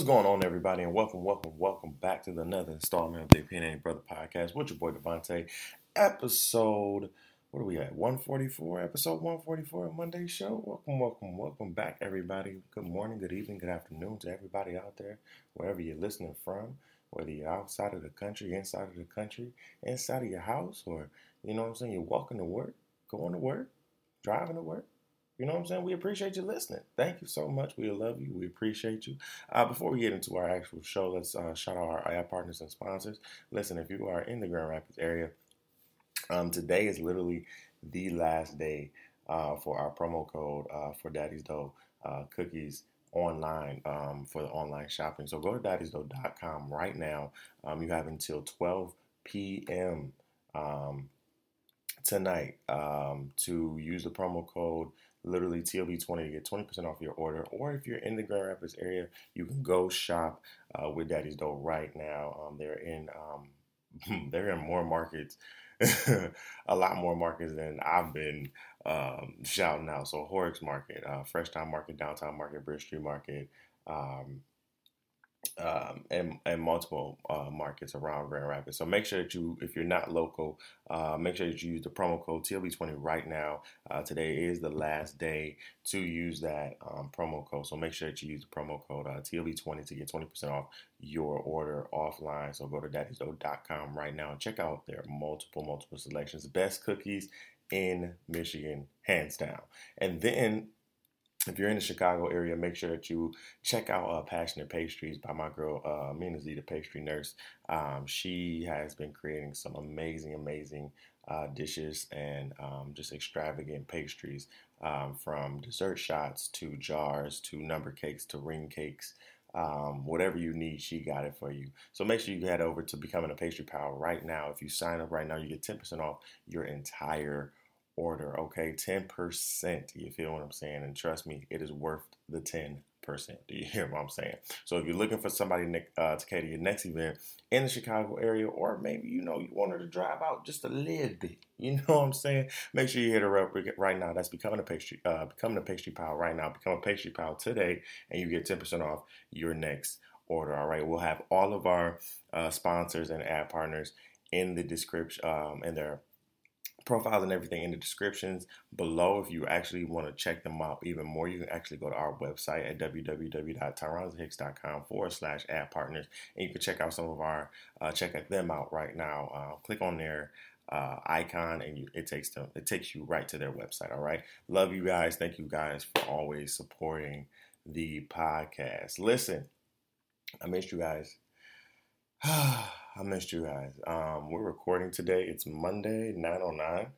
What's going on, everybody, and welcome back to another installment of the PNA Brother Podcast with your boy Devontae. Episode, what are we at, 144? Episode 144 of Monday's show. Welcome back, everybody. Good morning, good evening, good afternoon to everybody out there, wherever you're listening from, whether you're outside of the country, inside of the country, inside of your house, or, you know what I'm saying, you're walking to work, going to work, driving to work. You know what I'm saying? We appreciate you listening. Thank you so much. We love you. We appreciate you. Before we get into our actual show, let's shout out our IR partners and sponsors. Listen, if you are in the Grand Rapids area, today is literally the last day for our promo code for Daddy's Dough cookies online for the online shopping. So go to daddysdough.com right now. You have until 12 p.m. Tonight to use the promo code literally TLB20 to get 20% off your order, or if you're in the Grand Rapids area, you can go shop with Daddy's Dough right now. They're in more markets, a lot more markets than I've been shouting out. So Horrocks Market, Freshtown Market, Downtown Market, Bridge Street Market, and multiple markets around Grand Rapids. So make sure that you, if you're not local, make sure that you use the promo code TLB20 right now. Today is the last day to use that promo code. So make sure that you use the promo code TLB20 to get 20% off your order offline. So go to daddysdough.com right now and check out their multiple selections. Best cookies in Michigan, hands down. And then, if you're in the Chicago area, make sure that you check out Passionate Pastries by my girl, Mina Z, the pastry nurse. She has been creating some amazing dishes and just extravagant pastries, from dessert shots to jars to number cakes to ring cakes. Whatever you need, she got it for you. So make sure you head over to Becoming a Pastry Pal right now. If you sign up right now, you get 10% off your entire order, okay? 10%, you feel what I'm saying? And trust me, it is worth the 10%. Do you hear what I'm saying? So if you're looking for somebody to cater your next event in the Chicago area, or maybe, you know, you wanted to drive out just a little bit, you know what I'm saying? Make sure you hit her up right now. That's Becoming a Pastry Pal right now. Become a Pastry Pal today, and you get 10% off your next order, all right? We'll have all of our sponsors and ad partners in the description, and their profiles and everything in the descriptions below. If you actually want to check them out even more, you can actually go to our website at www.tyronzahicks.com/ad partners, and you can check out some of our check them out right now. Click on their icon, and it takes you right to their website. All right, love you guys. Thank you guys for always supporting the podcast. Listen, I missed you guys. I missed you guys. We're recording today. It's Monday, 9:09.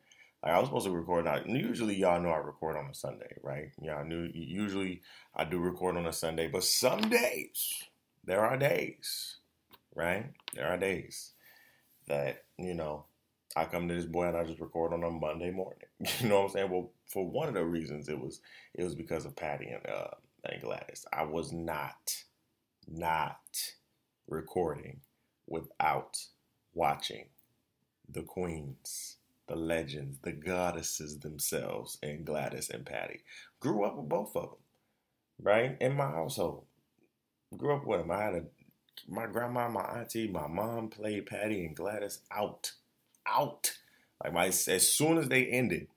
I was supposed to record. Usually, y'all know I record on a Sunday, right? Y'all knew. Usually, I do record on a Sunday, but some days there are days, right? There are days that, you know, I come to this boy and I just record on a Monday morning. You know what I'm saying? Well, for one of the reasons, it was because of Patty and Gladys. I was not recording without watching the queens, the legends, the goddesses themselves, and Gladys and Patty. Grew up with both of them, right? In my household. Grew up with them. I had my grandma, my auntie, my mom played Patty and Gladys out. Like, as soon as they ended,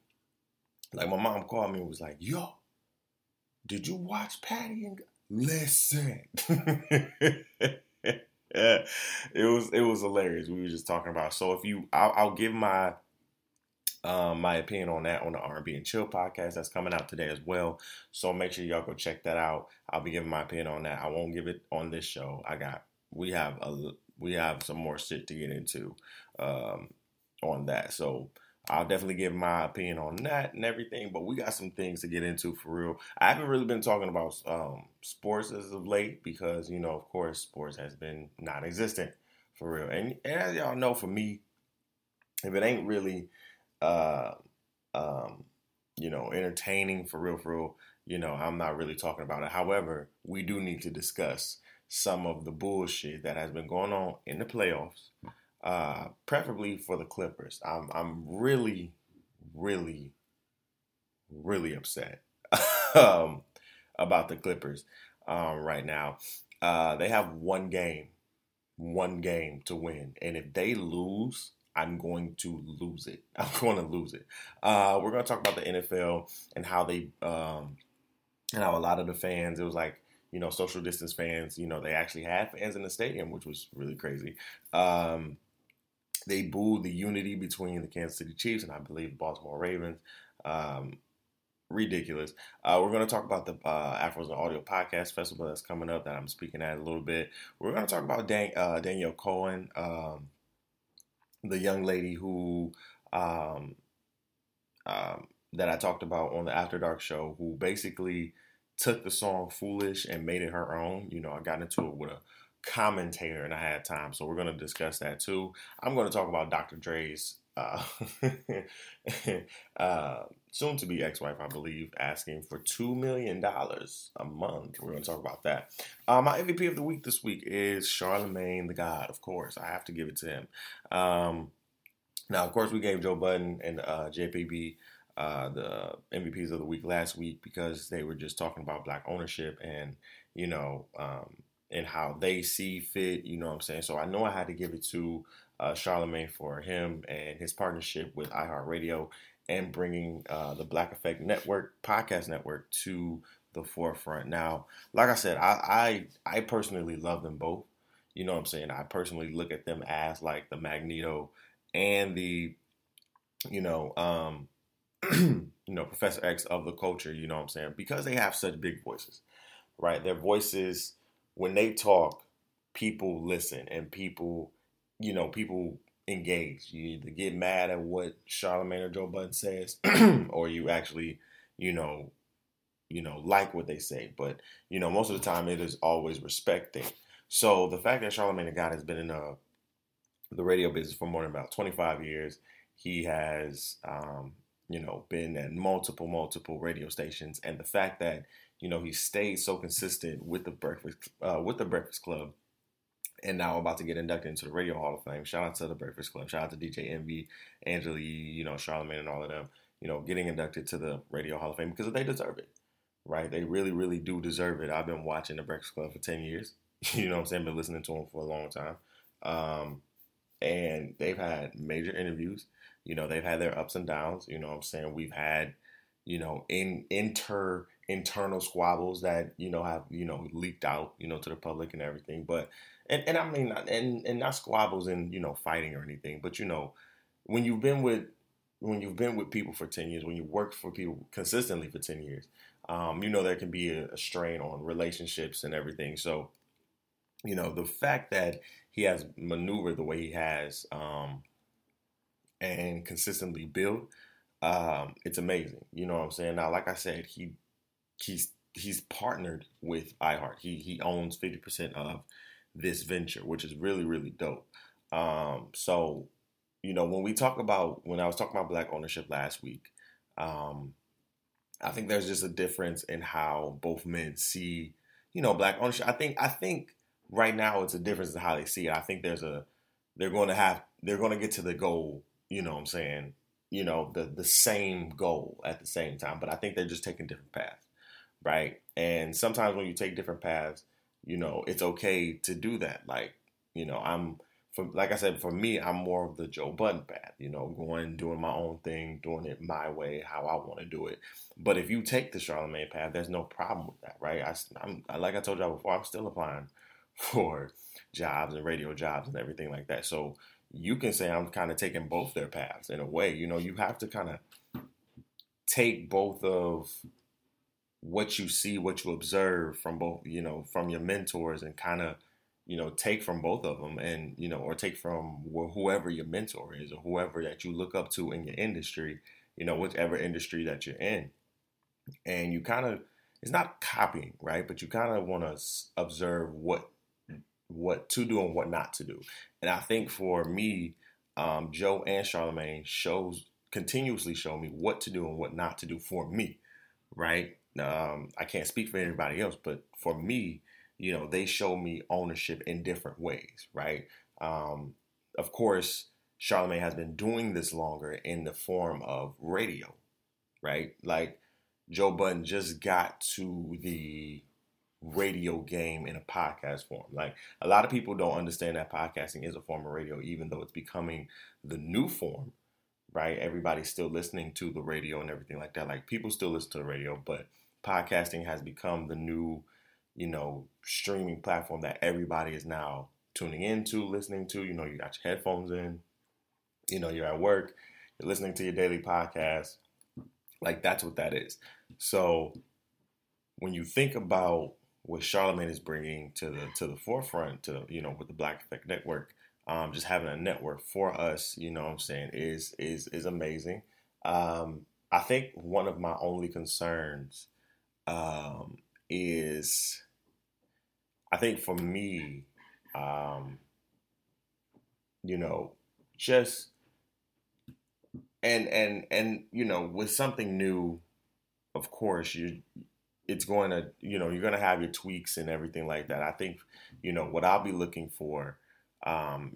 like, my mom called me and was like, yo, did you watch Patty and Listen. Yeah, it was hilarious. We were just talking about. So if you, I'll give my my opinion on that on the R&B and Chill podcast that's coming out today as well. So make sure y'all go check that out. I'll be giving my opinion on that. I won't give it on this show. We have some more shit to get into on that. So I'll definitely give my opinion on that and everything. But we got some things to get into for real. I haven't really been talking about sports as of late because, you know, of course, sports has been non-existent for real. And as y'all know, for me, if it ain't really, you know, entertaining for real, you know, I'm not really talking about it. However, we do need to discuss some of the bullshit that has been going on in the playoffs. Preferably for the Clippers. I'm really upset about the Clippers right now. They have one game to win. And if they lose, I'm going to lose it. We're going to talk about the NFL and how they and how a lot of the fans, it was like, you know, social distance fans, you know, they actually had fans in the stadium, which was really crazy. They booed the unity between the Kansas City Chiefs and I believe the Baltimore Ravens. Ridiculous. We're going to talk about the Afros and Audio Podcast Festival that's coming up that I'm speaking at a little bit. We're going to talk about Danielle Cohen, the young lady who that I talked about on the After Dark show, who basically took the song Foolish and made it her own. You know, I got into it with a commentator and I had time, so we're going to discuss that too. I'm going to talk about Dr. Dre's soon-to-be ex-wife, I believe, asking for $2 million a month. We're going to talk about that. My MVP of the week this week is Charlemagne the God, of course. I have to give it to him. Now, of course, we gave Joe Budden and JPB the MVPs of the week last week because they were just talking about Black ownership and, you know, and how they see fit, you know what I'm saying? So I know I had to give it to Charlemagne for him and his partnership with iHeartRadio and bringing the Black Effect Network, podcast network, to the forefront. Now, like I said, I personally love them both. You know what I'm saying? I personally look at them as like the Magneto and the, you know, you know, Professor X of the culture, you know what I'm saying? Because they have such big voices, right? Their voices, when they talk, people listen and people, you know, people engage. You either get mad at what Charlamagne or Joe Budden says, or you actually, you know, like what they say. But, you know, most of the time it is always respecting. So the fact that Charlamagne the God has been in the radio business for more than about 25 years, he has, you know, been at multiple radio stations. And the fact that, you know, he stayed so consistent with the Breakfast Club, and now about to get inducted into the Radio Hall of Fame. Shout out to the Breakfast Club. Shout out to DJ Envy, Angela Yee, you know, Charlemagne and all of them, you know, getting inducted to the Radio Hall of Fame because they deserve it, right? They really, really do deserve it. I've been watching the Breakfast Club for 10 years. You know what I'm saying? Been listening to them for a long time. And they've had major interviews. You know, they've had their ups and downs. You know what I'm saying? We've had, you know, internal squabbles that, you know, have, you know, leaked out, you know, to the public and everything. But, and I mean, and not squabbles and, you know, fighting or anything, but, you know, when you've been with people for 10 years, when you work for people consistently for 10 years, you know, there can be a strain on relationships and everything. So, you know, the fact that he has maneuvered the way he has, and consistently built, it's amazing. You know what I'm saying? Now, like I said, he's partnered with iHeart. He owns 50% of this venture, which is really, really dope. So, you know, when I was talking about Black ownership last week, I think there's just a difference in how both men see, you know, Black ownership. I think right now it's a difference in how they see it. I think they're going to get to the goal, you know what I'm saying? You know, the same goal at the same time, but I think they're just taking different paths. Right. And sometimes when you take different paths, you know, it's okay to do that. Like, you know, like I said, for me, I'm more of the Joe Budden path, you know, doing my own thing, doing it my way, how I want to do it. But if you take the Charlemagne path, there's no problem with that. Right. Like I told y'all before, I'm still applying for jobs and radio jobs and everything like that. So you can say I'm kind of taking both their paths in a way. You know, you have to kind of take both of what you see, what you observe from both, you know, from your mentors and kind of, you know, take from both of them and, you know, or take from whoever your mentor is or whoever that you look up to in your industry, you know, whichever industry that you're in. And you kind of, it's not copying, right? But you kind of want to observe what to do and what not to do. And I think for me, Joe and Charlemagne continuously show me what to do and what not to do for me, right? I can't speak for anybody else, but for me, you know, they show me ownership in different ways, right? Of course, Charlemagne has been doing this longer in the form of radio, right? Like Joe Budden just got to the radio game in a podcast form. Like, a lot of people don't understand that podcasting is a form of radio, even though it's becoming the new form, right? Everybody's still listening to the radio and everything like that. Like, people still listen to the radio, but podcasting has become the new, you know, streaming platform that everybody is now tuning into, listening to. You know, you got your headphones in, you know, you're at work, you're listening to your daily podcast. Like, that's what that is. So when you think about what Charlemagne is bringing to the forefront, to, you know, with the Black Effect Network, just having a network for us, you know what I'm saying, is amazing. I think one of my only concerns is, I think for me, you know, just and you know, with something new, of course, it's going to, you know, you're going to have your tweaks and everything like that. I think, you know, what I'll be looking for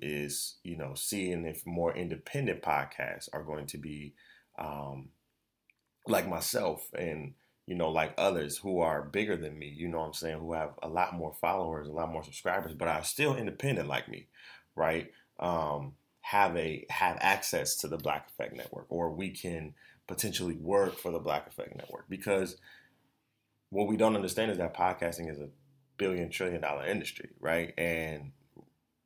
is, you know, seeing if more independent podcasts are going to be like myself and, you know, like others who are bigger than me, you know what I'm saying, who have a lot more followers, a lot more subscribers, but are still independent like me, right? Have access to the Black Effect Network, or we can potentially work for the Black Effect Network, because what we don't understand is that podcasting is $1 billion, trillion industry, right? And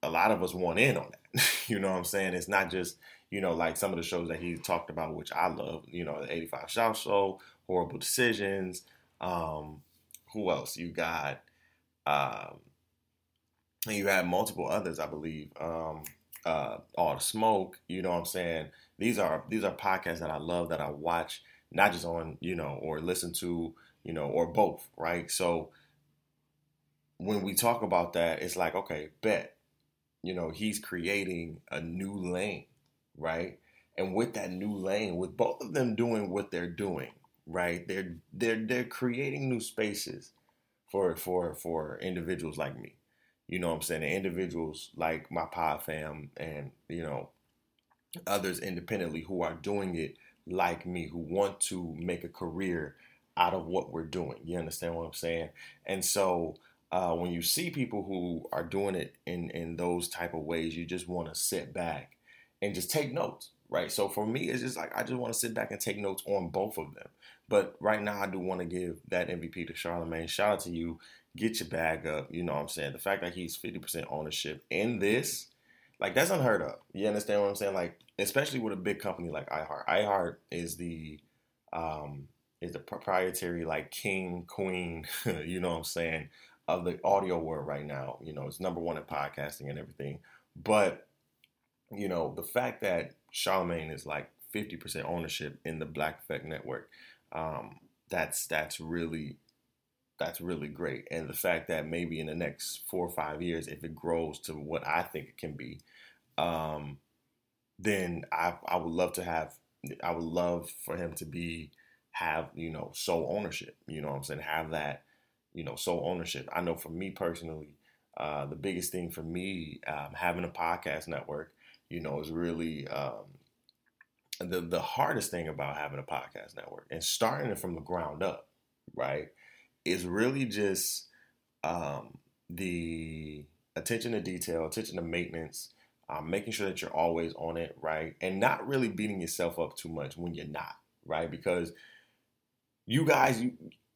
a lot of us want in on that. You know what I'm saying? It's not just, you know, like some of the shows that he talked about, which I love, you know, the 85 South Show, Horrible Decisions. Who else? You got, and you had multiple others, I believe. All the Smoke, you know what I'm saying? These are podcasts that I love, that I watch, not just on, you know, or listen to, you know, or both, right? So when we talk about that, it's like, okay, bet, you know, he's creating a new lane, right? And with that new lane, with both of them doing what they're doing, right, they're creating new spaces for individuals like me, you know what I'm saying, and individuals like my pod fam and, you know, others independently who are doing it like me, who want to make a career out of what we're doing. You understand what I'm saying? And so when you see people who are doing it in those type of ways, you just want to sit back and just take notes, right? So for me, it's just like, I just want to sit back and take notes on both of them. But right now, I do want to give that MVP to Charlemagne. Shout out to you. Get your bag up. You know what I'm saying? The fact that he's 50% ownership in this, like, that's unheard of. You understand what I'm saying? Like, especially with a big company like iHeart. iHeart is the... is the proprietary, like, king, queen, you know what I'm saying, of the audio world right now. You know, it's #1 in podcasting and everything. But, you know, the fact that Charlemagne is like 50% ownership in the Black Effect Network, that's really great. And the fact that maybe in the next 4 or 5 years, if it grows to what I think it can be, then I would love for him to have, you know, sole ownership, you know what I'm saying? Have that, you know, sole ownership. I know for me personally, the biggest thing for me, having a podcast network, you know, is really the hardest thing about having a podcast network and starting it from the ground up, right? Is really just the attention to detail, attention to maintenance, making sure that you're always on it, right? And not really beating yourself up too much when you're not, right? Because you guys,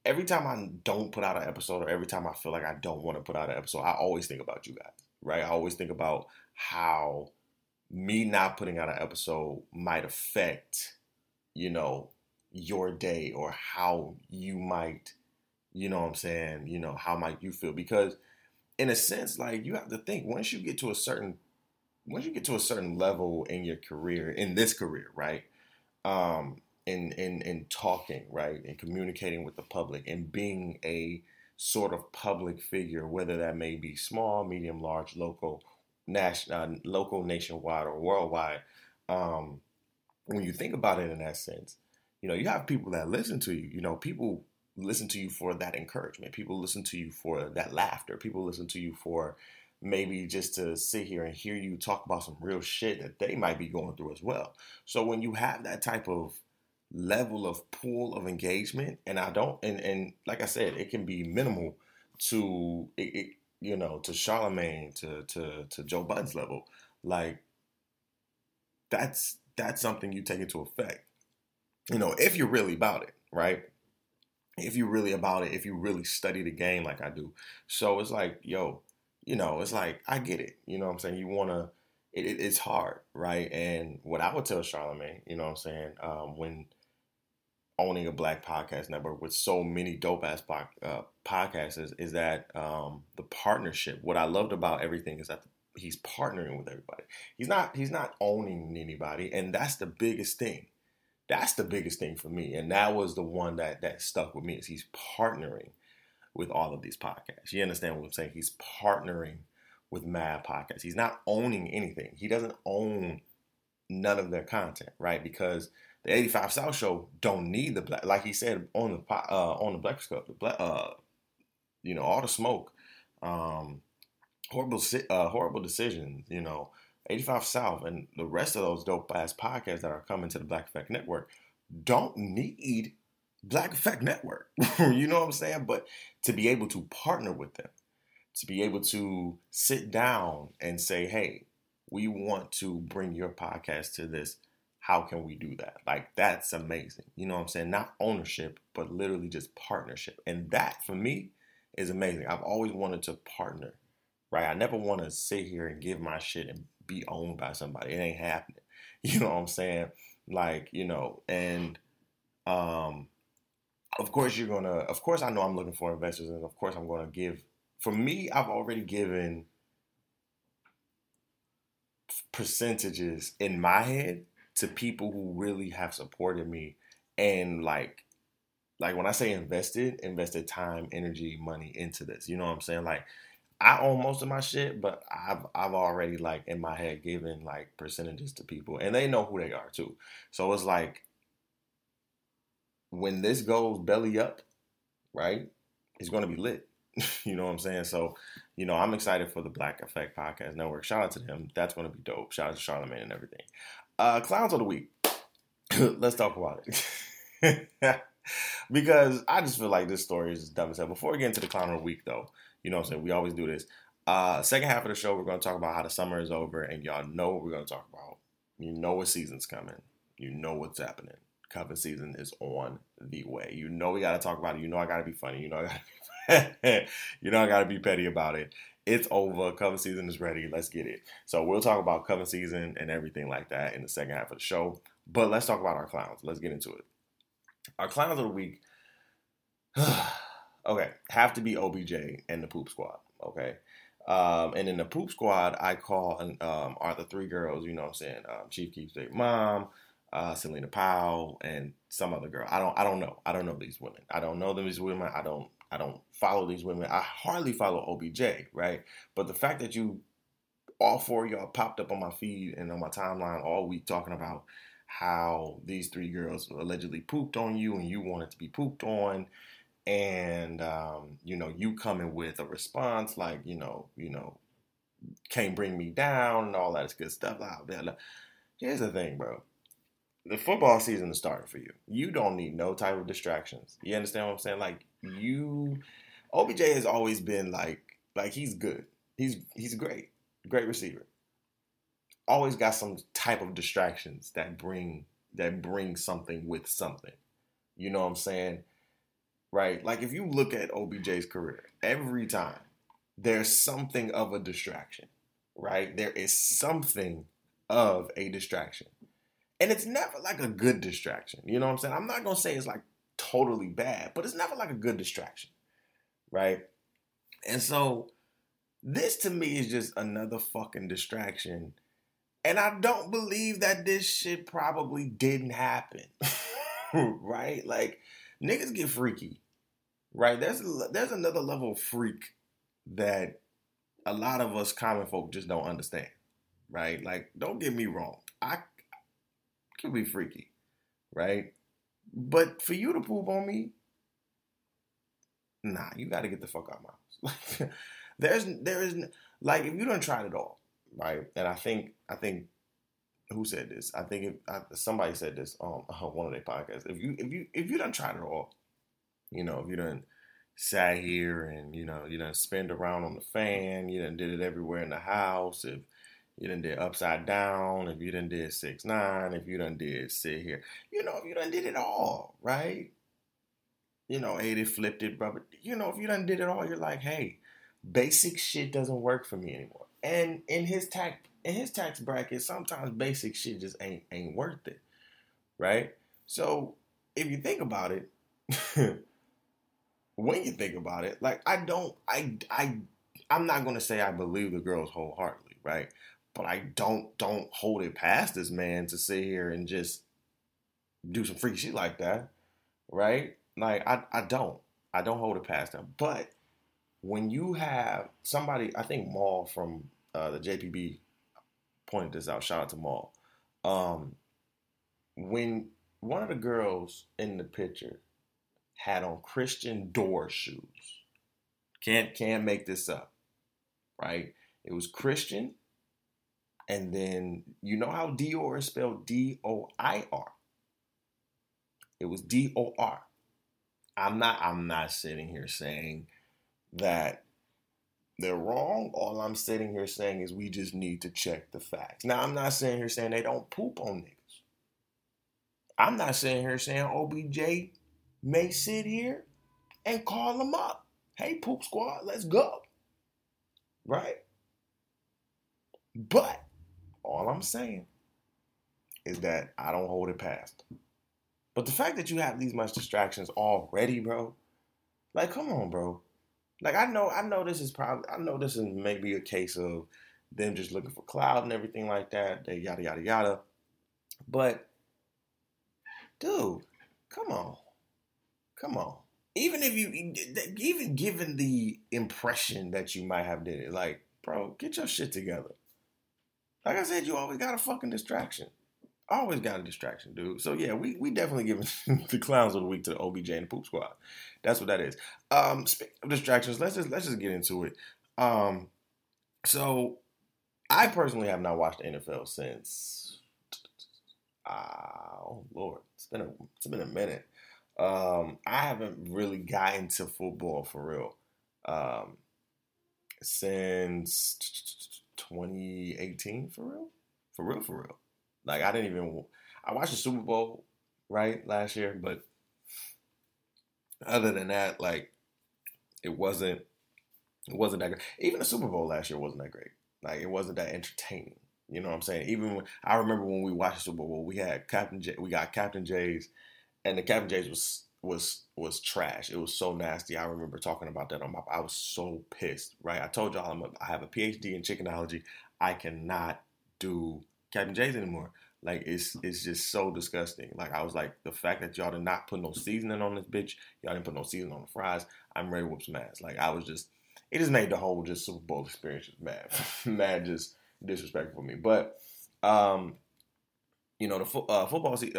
every time I don't put out an episode, or every time I feel like I don't want to put out an episode, I always think about you guys, right? I always think about how me not putting out an episode might affect, you know, your day, or how you might, you know what I'm saying, you know, how might you feel? Because in a sense, like, you have to think, once you get to a certain level in your career, in this career, right? In talking, right, and communicating with the public, and being a sort of public figure, whether that may be small, medium, large, local, local, nationwide, or worldwide. When you think about it in that sense, you know, you have people that listen to you. You know, people listen to you for that encouragement. People listen to you for that laughter. People listen to you for maybe just to sit here and hear you talk about some real shit that they might be going through as well. So when you have that type of level of pool of engagement, and like I said, it can be minimal, to to Charlemagne, to Joe Budden's level. Like, that's something you take into effect. You know, if you're really about it, right? If you're really about it, if you really study the game like I do. So it's like, yo, it's like, I get it. You know what I'm saying? You want to, it's hard, right? And what I would tell Charlamagne, when owning a Black podcast network with so many dope-ass podcasts is that the partnership, what I loved about everything is that he's partnering with everybody. He's not owning anybody, and that's the biggest thing. That's the biggest thing for me, and that was the one that stuck with me, is he's partnering with all of these podcasts. You understand what I'm saying? He's partnering with mad podcasts. He's not owning anything. He doesn't own none of their content, right? Because the 85 South Show don't need the Black, like he said on the Breakfast Club, All the Smoke, Horrible Decisions, 85 South and the rest of those dope-ass podcasts that are coming to the Black Effect Network don't need Black Effect Network. You know what I'm saying? But to be able to partner with them, to be able to sit down and say, hey, we want to bring your podcast to this. How can we do that? Like, that's amazing. You know what I'm saying? Not ownership, but literally just partnership. And that, for me, is amazing. I've always wanted to partner, right? I never want to sit here and give my shit and be owned by somebody. It ain't happening. You know what I'm saying? Like, and of course I know I'm looking for investors, and of course I'm going to give. For me, I've already given percentages in my head to people who really have supported me, and like when I say invested time, energy, money into this. You know what I'm saying? Like, I own most of my shit, but I've already, like, in my head given, like, percentages to people, and they know who they are too. So it's like, when this goes belly up, right, it's going to be lit. You know what I'm saying? So, I'm excited for the Black Effect Podcast Network. Shout out to them. That's going to be dope. Shout out to Charlamagne and everything. Clowns of the week. Let's talk about it. Because I just feel like this story is just dumb as hell. Before we get into the clown of the week, though, you know what I'm saying? We always do this. Second half of the show, we're going to talk about how the summer is over, and y'all know what we're going to talk about. You know what season's coming. You know what's happening. Cuffing season is on the way. You know we got to talk about it. You know I got to be funny. You know I got to be petty about it. It's over. Cuffing season is ready. Let's get it. So we'll talk about cuffing season and everything like that in the second half of the show. But let's talk about our clowns. Let's get into it. Our clowns of the week. Okay, have to be OBJ and the Poop Squad, okay? And in the Poop Squad, I call are the three girls, you know what I'm saying, Chief Keepsake Mom, Selena Powell, and some other girl. I don't know. I don't know these women. I don't follow these women. I hardly follow OBJ, right? But the fact that all four of y'all popped up on my feed and on my timeline all week talking about how these three girls allegedly pooped on you and you wanted to be pooped on, and, you coming with a response like, can't bring me down and all that good stuff. Blah, blah, blah. Here's the thing, bro. The football season is starting for you. You don't need no type of distractions. You understand what I'm saying? Like, OBJ has always been like he's good. He's great. Great receiver. Always got some type of distractions that bring something with something. You know what I'm saying? Right? Like, if you look at OBJ's career, every time there's something of a distraction, right? There is something of a distraction. And it's never like a good distraction. You know what I'm saying? I'm not going to say it's like totally bad, but it's never like a good distraction, right? And so this to me is just another fucking distraction. And I don't believe that this shit probably didn't happen, right? Like, niggas get freaky, right? There's another level of freak that a lot of us common folk just don't understand, right? Like, don't get me wrong. I can be freaky, right? But for you to poop on me, nah, you got to get the fuck out of my house. Like, there is, if you done tried it all, right? And I think. Who said this? I think somebody said this on one of their podcasts. If you done tried it all, if you done sat here and, you done spin around on the fan. You done did it everywhere in the house. If you done did upside down, if you done did 6ix9ine, if you done did sit here, if you done did it all, right? 80 flipped it, brother. If you done did it all, you're like, hey, basic shit doesn't work for me anymore. And in his tax bracket, sometimes basic shit just ain't worth it, right? So if you think about it, like I'm not gonna say I believe the girls wholeheartedly, right? But I don't hold it past this man to sit here and just do some freak shit like that, right? Like I don't hold it past him. But when you have somebody, I think Maul from the JPB pointed this out. Shout out to Maul. When one of the girls in the picture had on Christian Dior shoes, can't make this up, right? It was Christian, and then you know how Dior is spelled D-O-I-R. It was D-O-R. I'm not sitting here saying that they're wrong. All I'm sitting here saying is we just need to check the facts. Now, I'm not sitting here saying they don't poop on niggas. I'm not sitting here saying OBJ may sit here and call them up. Hey, poop squad, let's go. Right? But all I'm saying is that I don't hold it past. But the fact that you have these much distractions already, bro, like, come on, bro. Like, I know this is probably, maybe a case of them just looking for clout and everything like that. They yada, yada, yada. But, dude, come on. Even given the impression that you might have did it, like, bro, get your shit together. Like I said, you always got a fucking distraction. Always got a distraction, dude. So, yeah, we definitely giving the clowns of the week to the OBJ and the poop squad. That's what that is. Speaking of distractions, let's just get into it. So, I personally have not watched the NFL since, oh, Lord, it's been a minute. I haven't really gotten to football for real since 2018, for real. Like, I watched the Super Bowl, right, last year, but other than that, like, it wasn't that great. Even the Super Bowl last year wasn't that great. Like, it wasn't that entertaining. You know what I'm saying? Even when, I remember when we watched the Super Bowl, we got Captain J's, and the Captain J's was trash. It was so nasty. I remember talking about that on my, I was so pissed, right? I told y'all I have a PhD in chickenology. I cannot do Captain J's anymore. Like, it's just so disgusting. Like, I was like, the fact that y'all did not put no seasoning on this bitch, y'all didn't put no seasoning on the fries, I'm ready to whoop some ass. Like, I was just, it just made the whole just Super Bowl experience just mad, just disrespectful for me. But, the football season,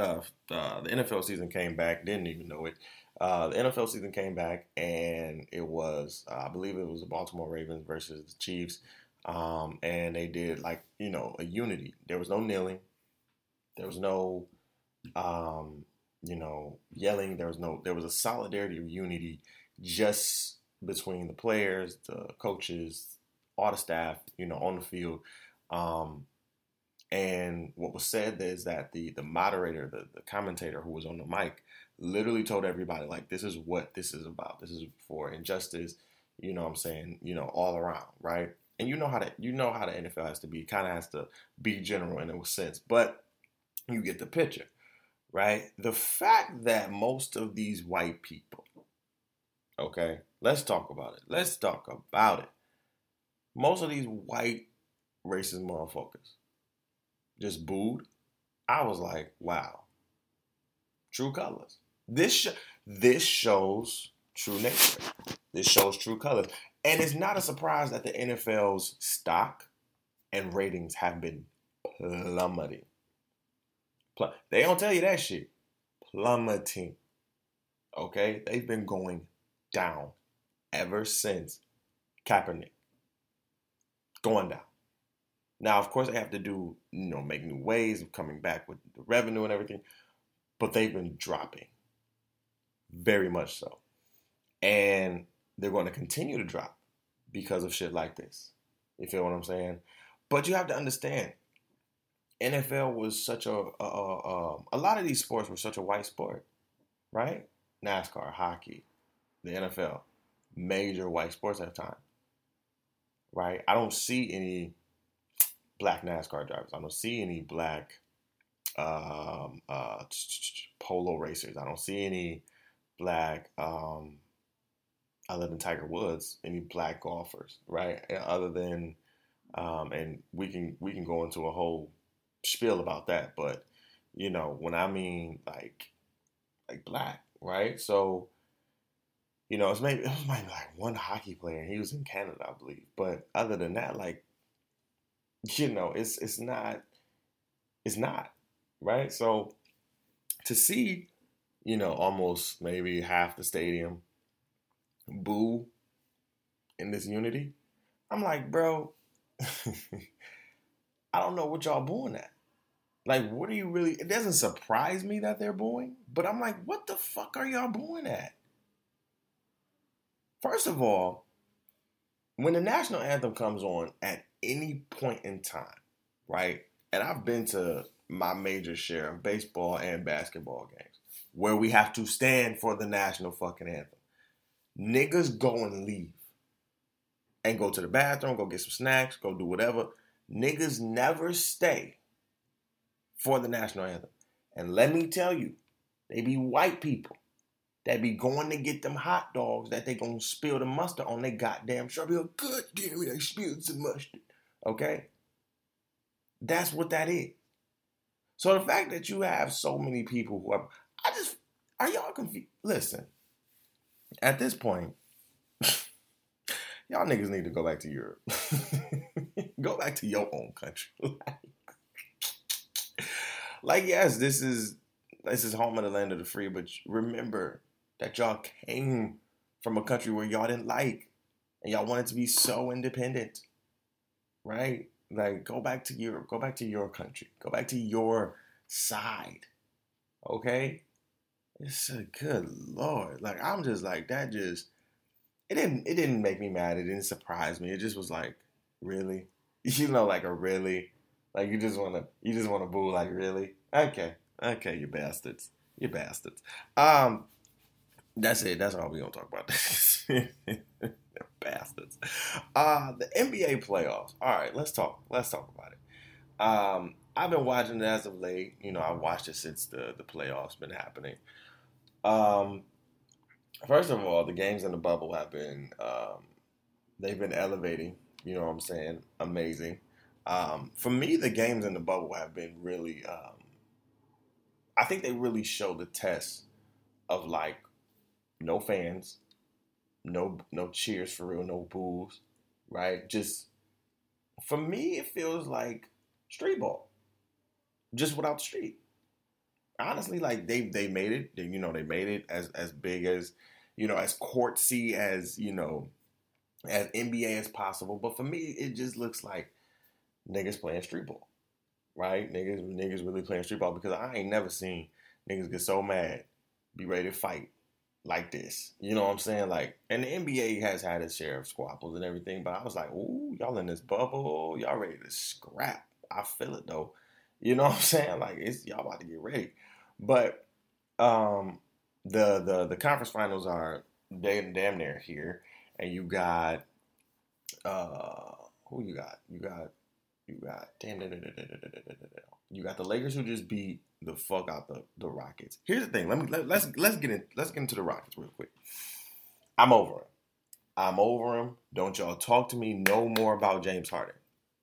the NFL season came back, didn't even know it. The NFL season came back, and it was, I believe it was the Baltimore Ravens versus the Chiefs. And they did, like, a unity. There was no kneeling. There was no, yelling. There was a solidarity of unity just between the players, the coaches, all the staff, on the field. And what was said is that the moderator, the commentator who was on the mic, literally told everybody, like, this is what this is about. This is for injustice, all around, right? And you know how the NFL has to be, kind of has to be general in a sense, but you get the picture, right? The fact that most of these white people, okay, let's talk about it. Most of these white racist motherfuckers just booed. I was like, wow, true colors. This shows true nature. This shows true colors. And it's not a surprise that the NFL's stock and ratings have been plummeting. They don't tell you that shit. Plummeting. Okay? They've been going down ever since Kaepernick. Going down. Now, of course, they have to do, make new ways of coming back with the revenue and everything. But they've been dropping. Very much so. And they're going to continue to drop because of shit like this. You feel what I'm saying? But you have to understand, NFL was such a lot of these sports were such a white sport, right? NASCAR, hockey, the NFL, major white sports at the time, right? I don't see any black NASCAR drivers. I don't see any black polo racers. I don't see any black, other than Tiger Woods, any black golfers, right? Other than, and we can go into a whole spiel about that, but you know, when I mean like black, right? So, you know, it was maybe like one hockey player, and he was in Canada, I believe. But other than that, like, you know, it's not right. So to see, you know, almost maybe half the stadium boo in this unity, I'm like, bro, I don't know what y'all booing at. Like, what are you really? It doesn't surprise me that they're booing, but I'm like, what the fuck are y'all booing at? First of all, when the national anthem comes on at any point in time, right? And I've been to my major share of baseball and basketball games where we have to stand for the national fucking anthem. Niggas go and leave and go to the bathroom, go get some snacks, go do whatever. Niggas never stay for the national anthem. And let me tell you, they be white people that be going to get them hot dogs that they gonna spill the mustard on their goddamn shirt. Be like, God damn it, I spilled some mustard. Okay? That's what that is. So the fact that you have so many people who are, are y'all confused? Listen. At this point, y'all niggas need to go back to Europe. Go back to your own country. Like, yes, this is home of the land of the free, but remember that y'all came from a country where y'all didn't like, and y'all wanted to be so independent, right? Like, go back to Europe. Go back to your country. Go back to your side, okay? It's a good Lord. Like, I'm just like, that just, it didn't make me mad. It didn't surprise me. It just was like, really? You know, like a really? Like, you just want to boo, like, really? Okay, you bastards. You bastards. That's it. That's all we're going to talk about. They're bastards. The NBA playoffs. All right, let's talk about it. I've been watching it as of late. You know, I've watched it since the playoffs been happening. First of all, the games in the bubble have been, they've been elevating, you know what I'm saying? Amazing. For me, the games in the bubble have been really, I think they really show the test of, like, no fans, no cheers for real, no boos, right? Just, for me, it feels like street ball, just without the street. Honestly, like, they made it. You know, they made it as big as, you know, as courtsy as, you know, as NBA as possible. But for me, it just looks like niggas playing street ball, right? Niggas really playing street ball, because I ain't never seen niggas get so mad, be ready to fight like this. You know what I'm saying? Like, and the NBA has had its share of squabbles and everything, but I was like, ooh, y'all in this bubble, y'all ready to scrap. I feel it though. You know what I'm saying? Like, it's y'all about to get ready. But the conference finals are damn near here, and you got who you got? You got you got the Lakers, who just beat the fuck out the Rockets. Here's the thing. Let's get into the Rockets real quick. I'm over him. Don't y'all talk to me no more about James Harden.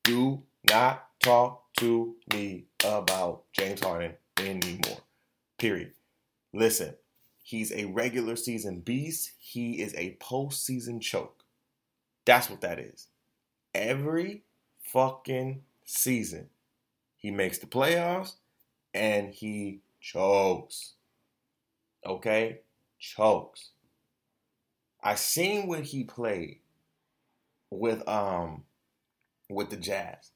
Do not talk to me about James Harden anymore. Period. Listen, he's a regular season beast. He is a postseason choke. That's what that is. Every fucking season, he makes the playoffs and he chokes. Okay? Chokes. I seen what he played with the Jazz.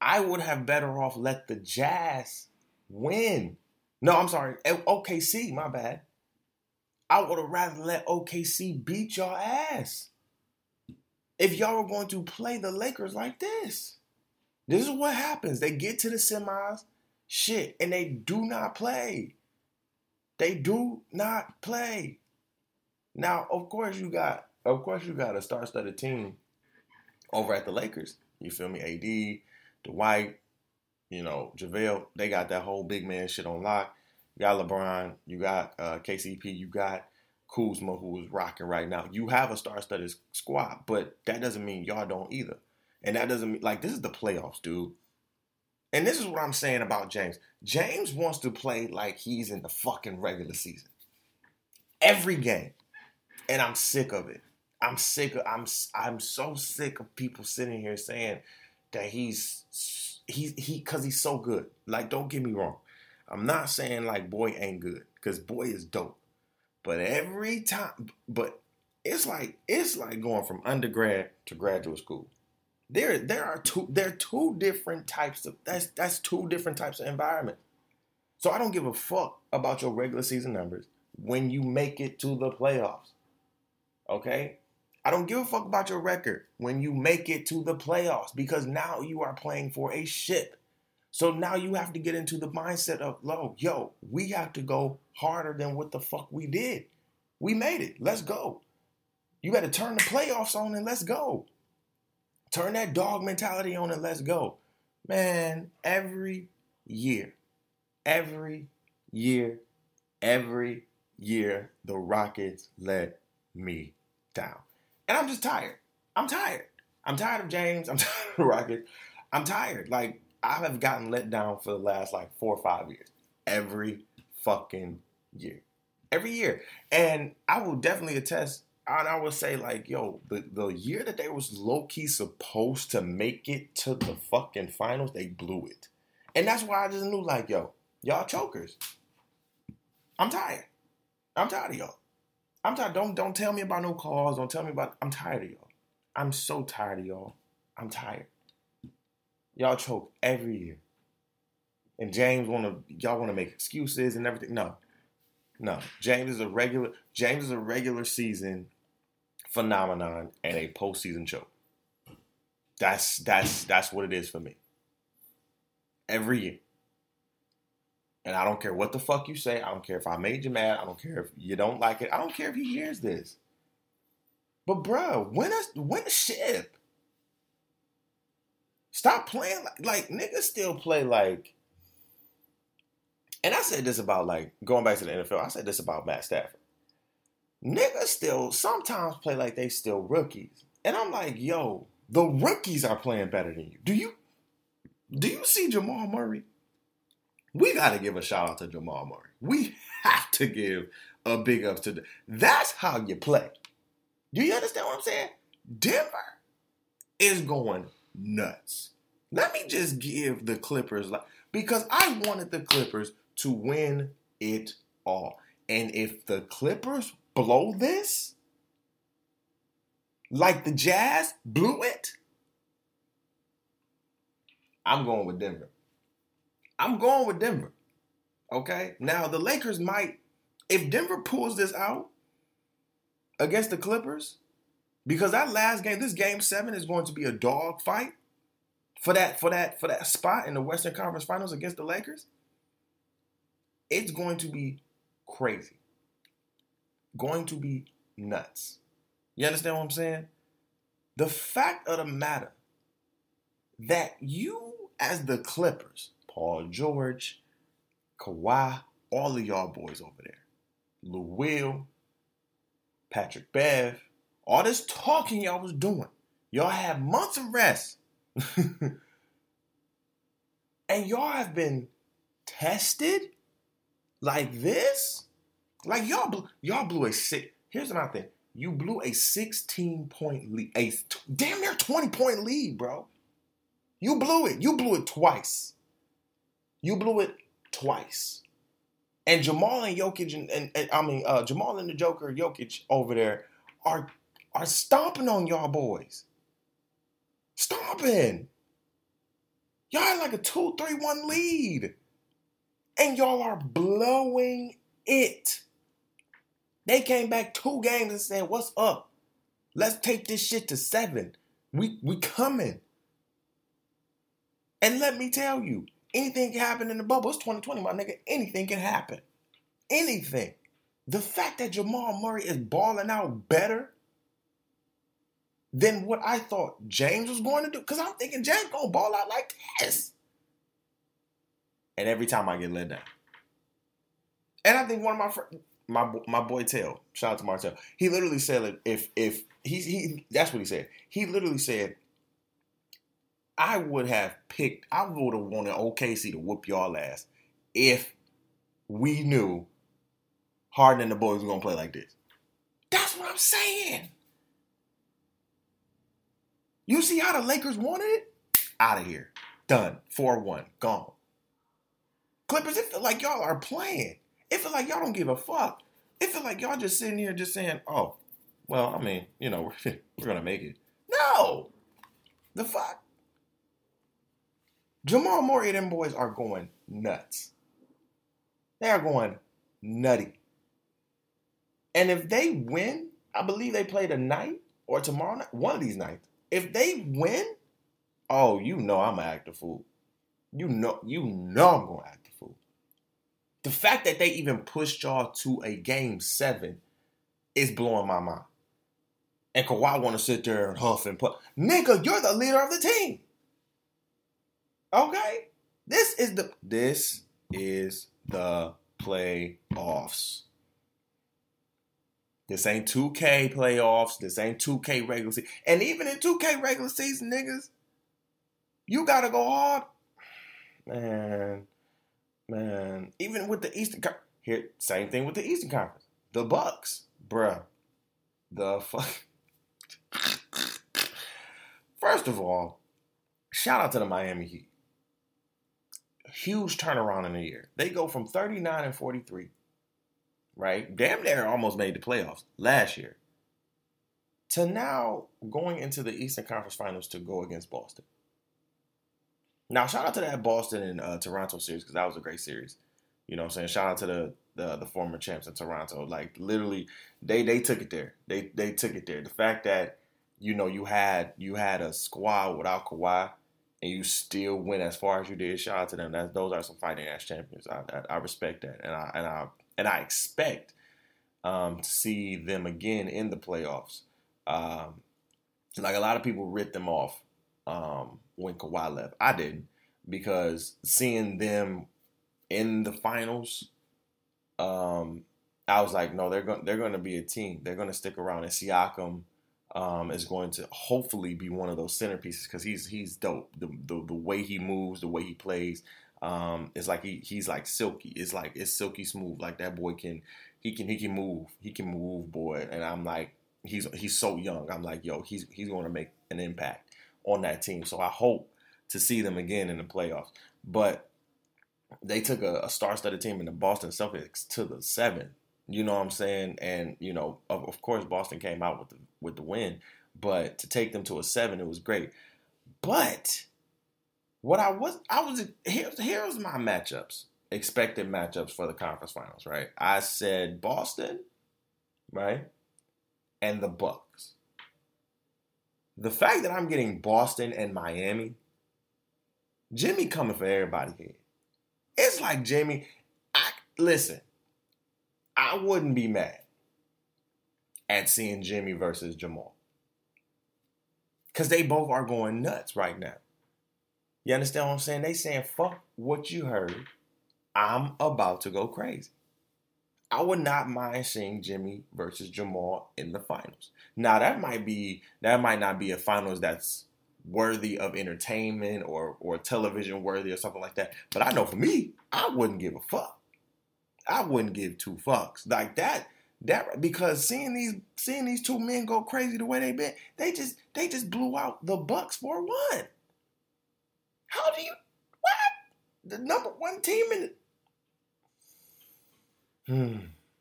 I would have better off let the Jazz win. No, I'm sorry. OKC, my bad. I would have rather let OKC beat y'all ass. If y'all were going to play the Lakers like this. This is what happens. They get to the semis, shit, and they do not play. They do not play. Now, of course you got a star-studded team over at the Lakers. You feel me? AD, Dwight, JaVale, they got that whole big man shit on lock. You got LeBron, you got KCP, you got Kuzma, who is rocking right now. You have a star-studded squad, but that doesn't mean y'all don't either. And that doesn't mean, this is the playoffs, dude. And this is what I'm saying about James. James wants to play like he's in the fucking regular season. Every game. And I'm sick of it. I'm so sick of people sitting here saying that he's so good. Don't get me wrong. I'm not saying boy ain't good, because boy is dope. But every time, it's like going from undergrad to graduate school. There are two different types of environment. So I don't give a fuck about your regular season numbers when you make it to the playoffs. Okay? I don't give a fuck about your record when you make it to the playoffs, because now you are playing for a ship. So now you have to get into the mindset of, we have to go harder than what the fuck we did. We made it. Let's go. You got to turn the playoffs on and let's go. Turn that dog mentality on and let's go. Man, every year, the Rockets let me down. And I'm just tired. I'm tired. I'm tired of James. I'm tired of the Rockets. I'm tired. I have gotten let down for the last 4 or 5 years. Every fucking year. Every year. And I will definitely attest. And I would say, the year that they was low-key supposed to make it to the fucking finals, they blew it. And that's why I just knew, y'all chokers. I'm tired. I'm tired of y'all. I'm tired. Don't tell me about no calls. Don't tell me about... I'm tired of y'all. I'm so tired of y'all. I'm tired. Y'all choke every year. And James y'all want to make excuses and everything. No. James is a regular season phenomenon and a postseason choke. That's what it is for me. Every year. And I don't care what the fuck you say. I don't care if I made you mad. I don't care if you don't like it. I don't care if he hears this. But bro, win a ship. Stop playing like niggas still play like. And I said this about going back to the NFL. I said this about Matt Stafford. Niggas still sometimes play like they still rookies. And I'm like, the rookies are playing better than you. Do you see Jamal Murray? We got to give a shout out to Jamal Murray. We have to give a big up to them. That's how you play. Do you understand what I'm saying? Denver is going nuts. Let me just give the Clippers, because I wanted the Clippers to win it all. And if the Clippers blow this, like the Jazz blew it, I'm going with Denver. Okay? Now, the Lakers might, if Denver pulls this out against the Clippers, because that last game, this game 7 is going to be a dog fight for that spot in the Western Conference Finals against the Lakers. It's going to be crazy. Going to be nuts. You understand what I'm saying? The fact of the matter that you as the Clippers, Paul George, Kawhi, all of y'all boys over there, Lou Will, Patrick Bev, all this talking y'all was doing. Y'all had months of rest. And y'all have been tested like this? Y'all blew a six. Here's my thing. You blew a 16-point lead. A damn near 20-point lead, bro. You blew it. You blew it twice. And Jamal and Jokic Jamal and the Joker Jokic over there are stomping on y'all boys. Stomping. Y'all had a 2-3-1 lead. And y'all are blowing it. They came back 2 games and said, what's up? Let's take this shit to 7. We coming. And let me tell you, anything can happen in the bubble. It's 2020, my nigga. Anything can happen. Anything. The fact that Jamal Murray is balling out better than what I thought James was going to do. Because I'm thinking James going to ball out like this. And every time I get let down. And I think one of my friends, my boy Tell, shout out to Martell, he literally said, if he that's what he said. He literally said, I would have wanted OKC to whoop y'all ass if we knew Harden and the boys were going to play like this. That's what I'm saying. You see how the Lakers wanted it? Out of here. Done. 4-1. Gone. Clippers, it feel like y'all are playing. It feel like y'all don't give a fuck. It feel like y'all just sitting here just saying, oh, well, I mean, you know, we're going to make it. No. The fuck? Jamal Murray and them boys are going nuts. They are going nutty. And if they win, I believe they play tonight or tomorrow night, one of these nights. If they win, oh, you know I'm going to act a fool. You know I'm going to act a fool. The fact that they even pushed y'all to a Game 7 is blowing my mind. And Kawhi want to sit there and huff and puff. Nigga, you're the leader of the team. Okay? This is the playoffs. This ain't 2K playoffs. This ain't 2K regular season. And even in 2K regular season, niggas, you got to go hard. Man. Even with the Eastern Conference. Here, same thing with the Eastern Conference. The Bucks. Bruh. The fuck. First of all, shout out to the Miami Heat. Huge turnaround in a year. They go from 39-43. Right? Damn near almost made the playoffs last year. To now going into the Eastern Conference Finals to go against Boston. Now, shout out to that Boston and Toronto series, because that was a great series. You know what I'm saying? Shout out to the former champs in Toronto. Like, literally, they took it there. They took it there. The fact that, you know, you had a squad without Kawhi and you still went as far as you did, shout out to them. Those are some fighting-ass champions. I respect that. And I expect to see them again in the playoffs. Like, a lot of people ripped them off when Kawhi left. I didn't, because seeing them in the finals, I was like, no, they're going to be a team. They're going to stick around. And Siakam is going to hopefully be one of those centerpieces, because he's dope. The way he moves, the way he plays. It's like he's like silky. It's silky smooth. Like, that boy can move. He can move, boy. And I'm like, he's so young. I'm like, yo, he's going to make an impact on that team. So I hope to see them again in the playoffs. But they took a star-studded team in the Boston Celtics to the 7th. You know what I'm saying? And you know, of course, Boston came out with the win. But to take them to a 7, it was great. But what I was here's my matchups, expected matchups for the conference finals, right? I said Boston, right, and the Bucks. The fact that I'm getting Boston and Miami, Jimmy coming for everybody here. It's like Jimmy, listen, I wouldn't be mad at seeing Jimmy versus Jamal, because they both are going nuts right now. You understand what I'm saying? They saying, fuck what you heard. I'm about to go crazy. I would not mind seeing Jimmy versus Jamal in the finals. Now, that might not be a finals that's worthy of entertainment or television worthy or something like that. But I know for me, I wouldn't give a fuck. I wouldn't give two fucks. Like that because seeing these two men go crazy the way they been, they just blew out the Bucks 4-1. How do you, what? The number one team in the...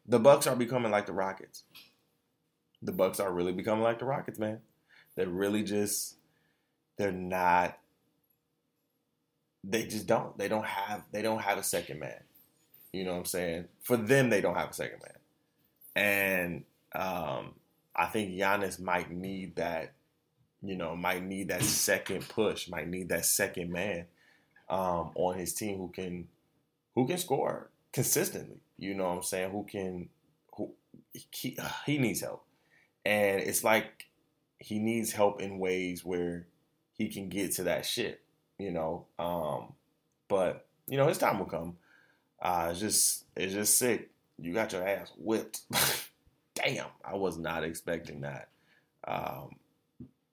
The Bucks are becoming like the Rockets. The Bucks are really becoming like the Rockets, man. They're really just, they're not, they just don't. They don't have a second man. You know what I'm saying? For them, they don't have a second man. And I think Giannis might need that, you know, might need that second push, might need that second man on his team who can score consistently. You know what I'm saying? He needs help. And it's like he needs help in ways where he can get to that shit, you know. But, you know, his time will come. It's just sick. You got your ass whipped. Damn, I was not expecting that.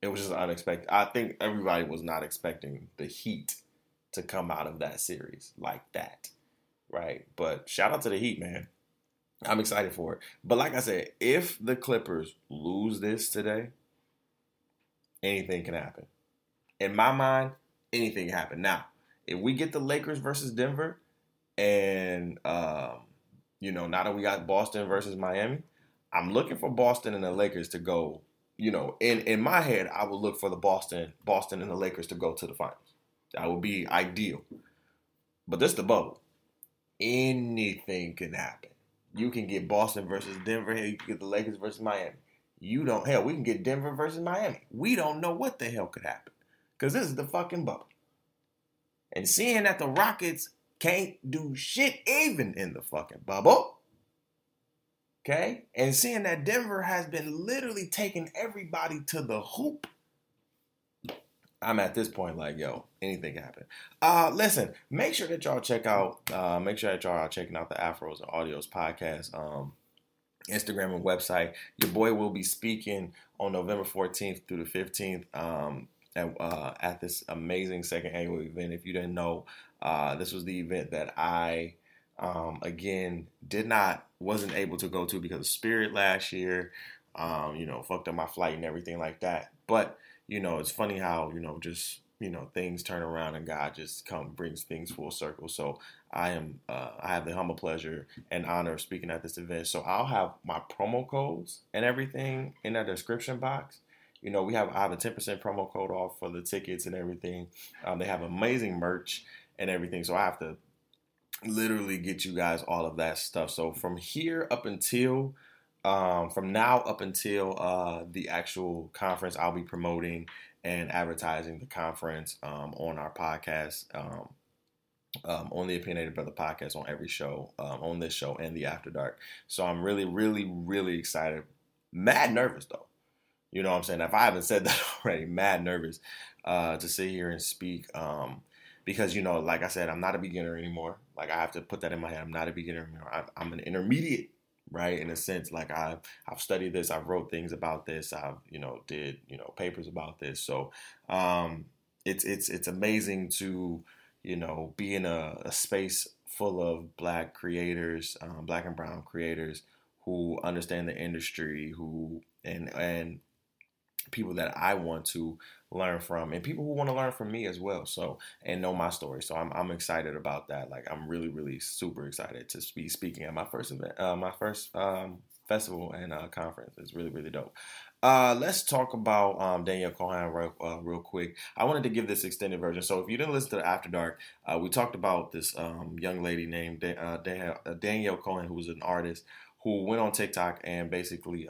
It was just unexpected. I think everybody was not expecting the Heat to come out of that series like that, right? But shout out to the Heat, man. I'm excited for it. But like I said, if the Clippers lose this today, anything can happen. In my mind, anything can happen. Now, if we get the Lakers versus Denver, and, you know, now that we got Boston versus Miami, I'm looking for Boston and the Lakers to go, you know, in my head, I would look for the Boston and the Lakers to go to the finals. That would be ideal. But this is the bubble. Anything can happen. You can get Boston versus Denver. Hell, you can get the Lakers versus Miami. Hell, we can get Denver versus Miami. We don't know what the hell could happen because this is the fucking bubble. And seeing that the Rockets can't do shit even in the fucking bubble, okay? And seeing that Denver has been literally taking everybody to the hoop, I'm at this point like, yo, anything can happen. Listen, make sure that y'all check out, the Afros and Audios podcast, Instagram and website. Your boy will be speaking on November 14th through the 15th at this amazing second annual event. If you didn't know, this was the event that I, again, wasn't able to go to because of Spirit last year, you know, fucked up my flight and everything like that. But, you know, it's funny how, you know, just, you know, things turn around and God just brings things full circle. So I have the humble pleasure and honor of speaking at this event. So I'll have my promo codes and everything in the description box. You know, I have a 10% promo code off for the tickets and everything. They have amazing merch and everything. So I have to literally get you guys all of that stuff. So from now up until the actual conference, I'll be promoting and advertising the conference on our podcast, on the Opinionated Brother podcast, on every show, on this show and the After Dark. So I'm really, really, really excited. Mad nervous, though. You know what I'm saying? If I haven't said that already, mad nervous to sit here and speak because, you know, like I said, I'm not a beginner anymore. Like, I have to put that in my head. I'm not a beginner anymore. I'm an intermediate, right, in a sense. Like, I've studied this. I've wrote things about this. I've, you know, did, you know, papers about this. So it's amazing to, you know, be in a space full of Black creators, Black and brown creators who understand the industry, and people that I want to learn from, and people who want to learn from me as well. So, and know my story. So I'm excited about that. Like, I'm really, really super excited to be speaking at my first event, festival and conference. It's really, really dope. Let's talk about Danielle Cohen real quick. I wanted to give this extended version. So if you didn't listen to After Dark, we talked about this young lady named Danielle Cohen, who was an artist who went on TikTok and basically,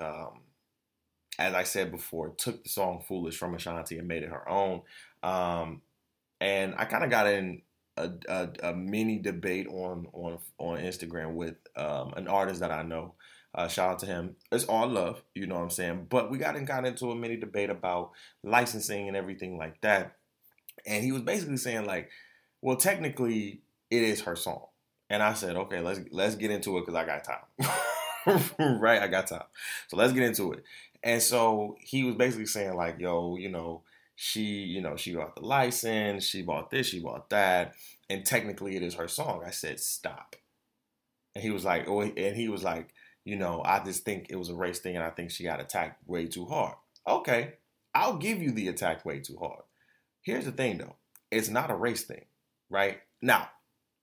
as I said before, took the song Foolish from Ashanti and made it her own. And I kind of got in a mini debate on Instagram with an artist that I know. Shout out to him. It's all love, you know what I'm saying? But we got into a mini debate about licensing and everything like that. And he was basically saying, like, well, technically it is her song. And I said, okay, let's get into it because I got time. Right? I got time. So let's get into it. And so he was basically saying, like, yo, you know, she bought the license, she bought this, she bought that, and technically it is her song. I said, stop. And he was like, you know, I just think it was a race thing, and I think she got attacked way too hard. Okay, I'll give you the attack way too hard. Here's the thing, though. It's not a race thing, right? Now,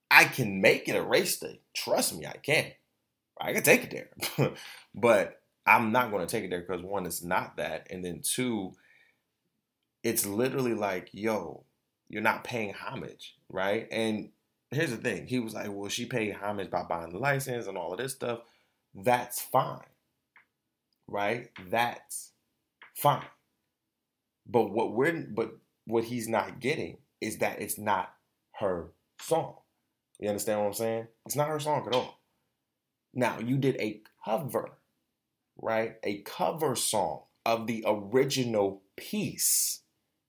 I can make it a race thing. Trust me, I can. I can take it there. But I'm not going to take it there because, one, it's not that. And then, two, it's literally like, yo, you're not paying homage, right? And here's the thing. He was like, well, she paid homage by buying the license and all of this stuff. That's fine. right? That's fine. But what he's not getting is that it's not her song. You understand what I'm saying? It's not her song at all. Now, you did a cover, right? A cover song of the original piece.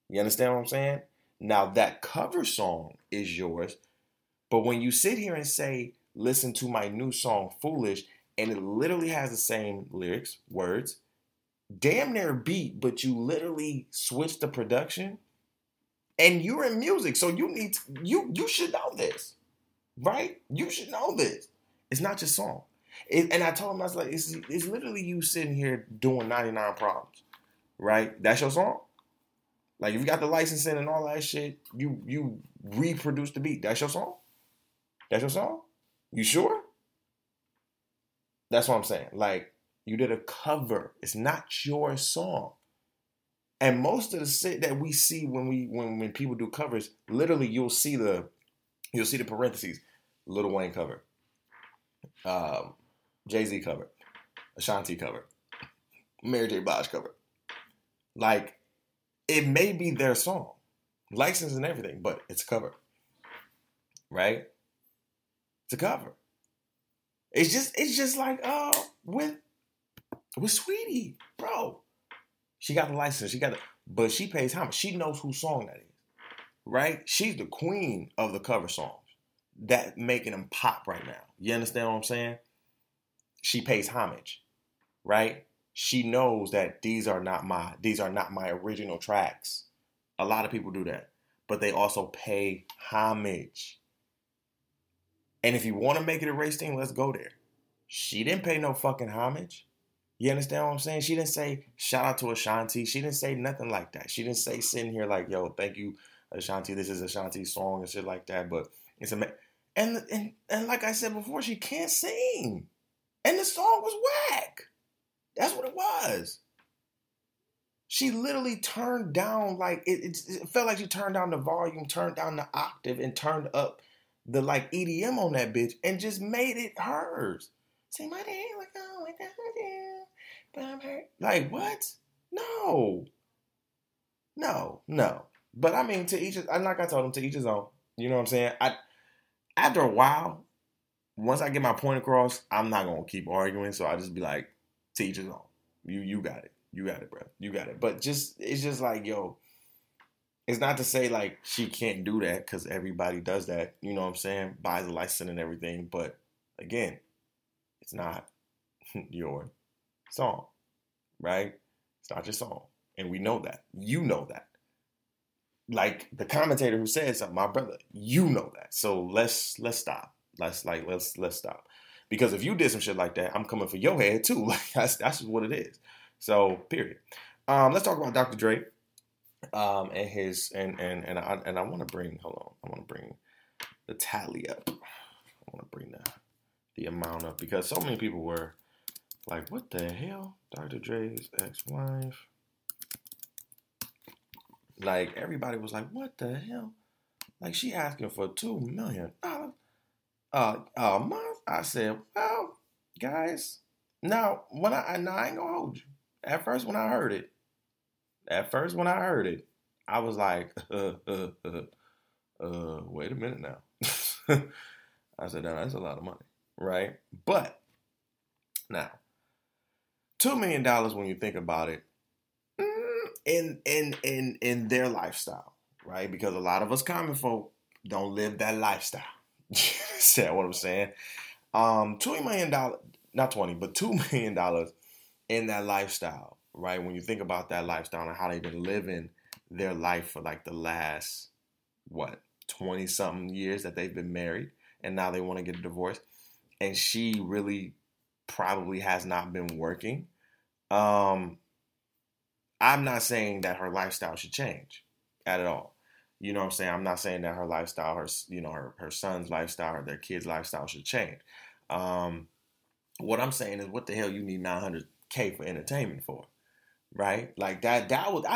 You understand what I'm saying? Now, that cover song is yours. But when you sit here and say, listen to my new song, Foolish, and it literally has the same lyrics, words, damn near beat, but you literally switched the production, and you're in music, so you need to, you should know this, right? You should know this. It's not your song. And I told him, I was like, it's literally you sitting here doing 99 Problems, right? That's your song? Like, if you got the licensing and all that shit, you reproduce the beat. That's your song? That's your song? You sure? That's what I'm saying. Like, you did a cover. It's not your song. And most of the shit that we see when people do covers, literally you'll see the parentheses. Lil Wayne cover. Jay-Z cover. Ashanti cover. Mary J. Blige cover. Like, it may be their song, license and everything, but it's a cover, right? It's a cover. It's just like with Sweetie, bro. She got the license, but she pays how much? She knows whose song that is, right? She's the queen of the cover songs that making them pop right now. You understand what I'm saying? She pays homage, right? She knows that these are not my original tracks. A lot of people do that, but they also pay homage. And if you want to make it a race thing, let's go there. She didn't pay no fucking homage. You understand what I'm saying? She didn't say shout out to Ashanti. She didn't say nothing like that. She didn't say sitting here like, yo, thank you, Ashanti. This is Ashanti's song and shit like that. But it's and like I said before, she can't sing, and the song was whack. That's what it was. She literally turned down, like, it felt like she turned down the volume, turned down the octave, and turned up the, like, EDM on that bitch and just made it hers. Say, my day, we're going down there, but I'm hurt. Like, what? No. But, I mean, to each his own. You know what I'm saying? After a while, once I get my point across, I'm not going to keep arguing, so I'll just be like, teach it on. You got it. You got it, bro. You got it. But it's just like, yo, it's not to say like she can't do that because everybody does that. You know what I'm saying? Buys a license and everything. But again, it's not your song, right? It's not your song. And we know that. You know that. Like the commentator who said something, my brother, you know that. So let's stop. Let's stop. Because if you did some shit like that, I'm coming for your head too. Like that's just what it is. So period. Let's talk about Dr. Dre and his and I want to bring. Hold on, I want to bring the tally up. I want to bring the amount up because so many people were like, "What the hell, Dr. Dre's ex-wife?" Like everybody was like, "What the hell?" Like she asking for $2 million a month. I said, well, guys, now, I ain't gonna hold you. At first, when I heard it, I was like, wait a minute now. I said, no, that's a lot of money, right? But now, $2 million when you think about it, in their lifestyle, right? Because a lot of us common folk don't live that lifestyle. Said what I'm saying. $20 million, not 20, but $2 million in that lifestyle, right? When you think about that lifestyle and how they've been living their life for like the last 20-something years that they've been married, and now they want to get a divorce, and she really probably has not been working. I'm not saying that her lifestyle should change at all. You know what I'm saying? I'm not saying that her lifestyle, her son's lifestyle or their kids' lifestyle should change. What I'm saying is, what the hell you need $900K for entertainment for, right? Like I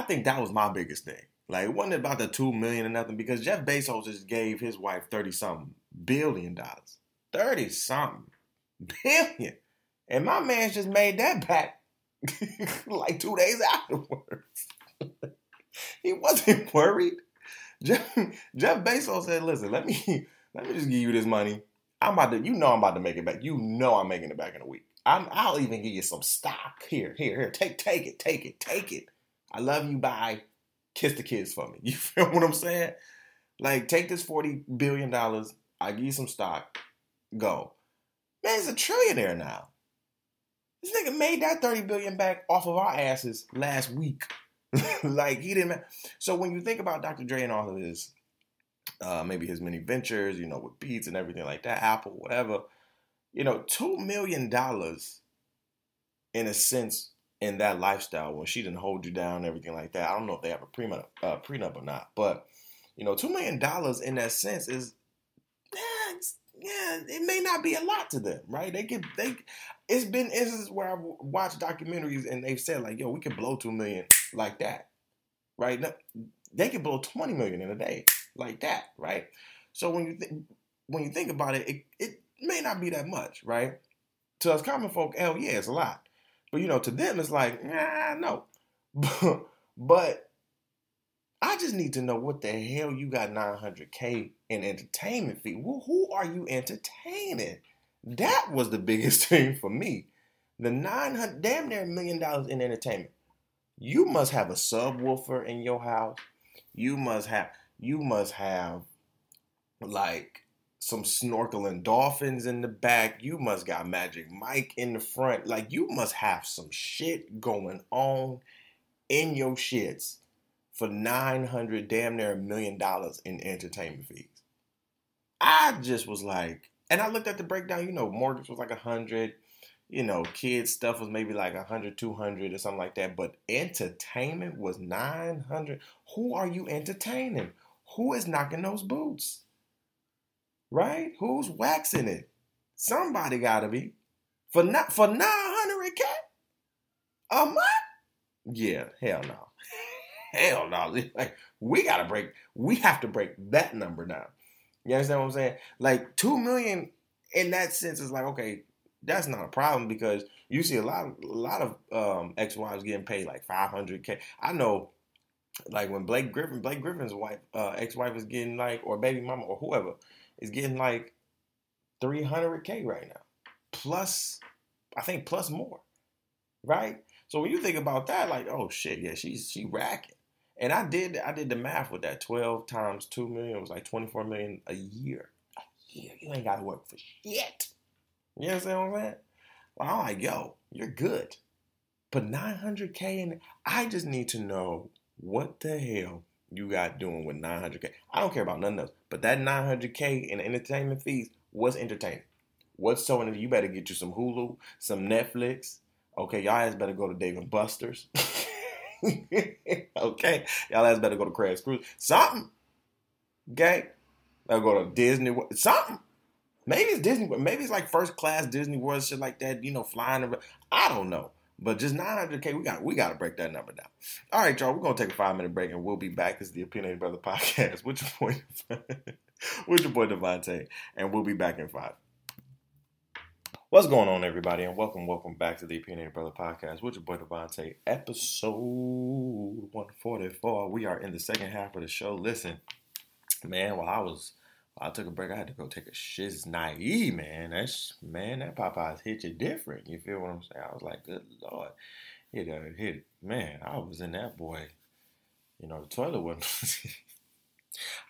think that was my biggest thing. Like it wasn't about the $2 million or nothing because Jeff Bezos just gave his wife $30-something billion, $30-something billion, and my man's just made that back like 2 days afterwards. He wasn't worried. Jeff Bezos said, listen, let me just give you this money. I'm about to make it back. You know I'm making it back in a week. I'll even give you some stock. Here. Take it. I love you. Bye. Kiss the kids for me. You feel what I'm saying? Like, take this $40 billion. I'll give you some stock. Go. Man, he's a trillionaire now. This nigga made that $30 billion back off of our asses last week. Like, he didn't. So when you think about Dr. Dre and all of his, maybe his many ventures, you know, with Beats and everything like that, Apple, whatever, you know, $2 million in a sense in that lifestyle when she didn't hold you down and everything like that. I don't know if they have a prenup or not, but, you know, $2 million in that sense is, it may not be a lot to them, right? It's been instances where I've watched documentaries and they've said like, yo, we can blow 2 million like that, right? No, they can blow 20 million in a day like that, right? So when you think about it, it may not be that much, right? To us common folk, hell yeah, it's a lot. But, you know, to them, it's like, nah, no. But I just need to know what the hell you got $900K in entertainment fee. Well, who are you entertaining? That was the biggest thing for me. The $900 million in entertainment. You must have a subwoofer in your house. You must have like some snorkeling dolphins in the back. You must got Magic Mike in the front. Like, you must have some shit going on in your shits for $900 million in entertainment fees. I just was like, and I looked at the breakdown, you know, mortgage was like 100, you know, kids stuff was maybe like 100, 200 or something like that. But entertainment was 900. Who are you entertaining? Who is knocking those boots? Right? Who's waxing it? Somebody gotta be. For 900K a month? Yeah, hell no. Hell no. Like, we have to break that number down. You understand what I'm saying? Like, 2 million in that sense is like, okay, that's not a problem because you see a lot of ex-wives getting paid like 500K. I know, like, when Blake Griffin's wife, ex-wife is getting like, or baby mama or whoever is getting like 300K right now, plus more, right? So when you think about that, like, oh shit, yeah, she racking. And I did the math with that. 12 times 2 million was like 24 million a year. You ain't got to work for shit. You know what I'm saying? Well, I'm like, yo, you're good. But 900K, and I just need to know what the hell you got doing with 900K. I don't care about nothing else. But that 900K in entertainment fees was entertaining. What's so entertaining? You better get you some Hulu, some Netflix. Okay, y'all ass better go to Dave & Buster's. Okay, y'all ass better go to Craig's Cruise. Something. Okay? Better go to Disney World. Something. Maybe it's Disney World. Maybe it's like first class Disney World, shit like that, you know, flying around. I don't know. But just 900K, we got to break that number down. All right, y'all, we're going to take a 5-minute break and we'll be back. This is the Opinionated Brother Podcast with your boy Devontae, and we'll be back in 5. What's going on, everybody, and welcome back to the Opinionated Brother Podcast with your boy Devontae, episode 144. We are in the second half of the show. Listen, man, while I took a break, I had to go take a shiznai, man. That Popeyes hit you different. You feel what I'm saying? I was like, good Lord. It hit. Man, I was in that boy. You know, the toilet wasn't...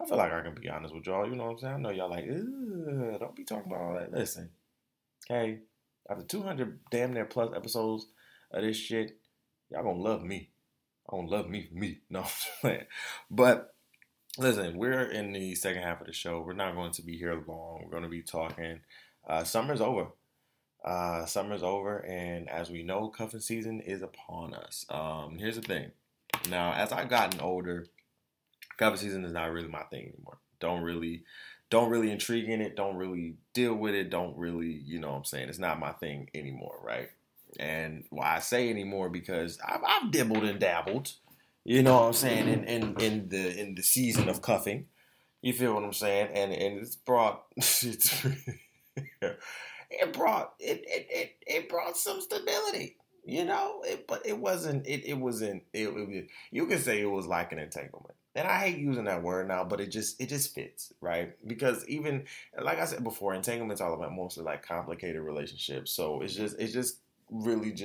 I feel like I can be honest with y'all. You know what I'm saying? I know y'all like, ugh, don't be talking about all that. Listen. Okay, after 200 damn near plus episodes of this shit, y'all gonna love me. I gonna love me for me. No, I'm just playing. But listen, we're in the second half of the show. We're not going to be here long. We're gonna be talking. Summer's over. Summer's over, and as we know, cuffing season is upon us. Here's the thing. Now, as I've gotten older, cuffing season is not really my thing anymore. Don't really intrigue in it. Don't really deal with it. Don't really, you know what I'm saying? It's not my thing anymore, right? And why I say anymore, because I've dibbled and dabbled, you know what I'm saying, in the season of cuffing. You feel what I'm saying? And it brought some stability. You know, but it wasn't, you can say it was like an entanglement. And I hate using that word now, but it just fits, right? Because even, like I said before, entanglement's all about mostly like complicated relationships. So it's just really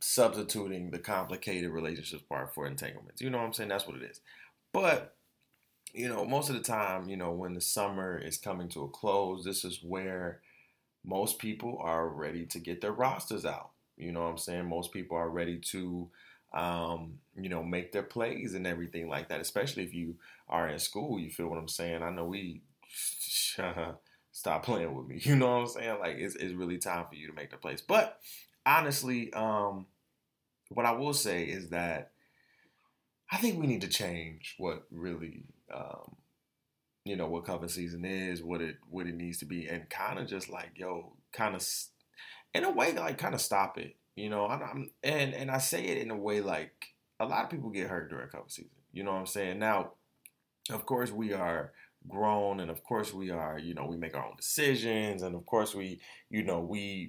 substituting the complicated relationships part for entanglements. You know what I'm saying? That's what it is. But, you know, most of the time, you know, when the summer is coming to a close, this is where most people are ready to get their rosters out. You know what I'm saying? Most people are ready to, you know, make their plays and everything like that, especially if you are in school. You feel what I'm saying? I know we stop playing with me. You know what I'm saying? Like, it's really time for you to make the plays. But honestly, what I will say is that I think we need to change what really you know, what cover season is, what it needs to be, and kind of just like, yo, kind of in a way, like kind of stop it. You know, I say it in a way like a lot of people get hurt during cover season. You know what I'm saying? Now, of course, we are grown, and of course, we are, you know, we make our own decisions, and of course, we, you know, we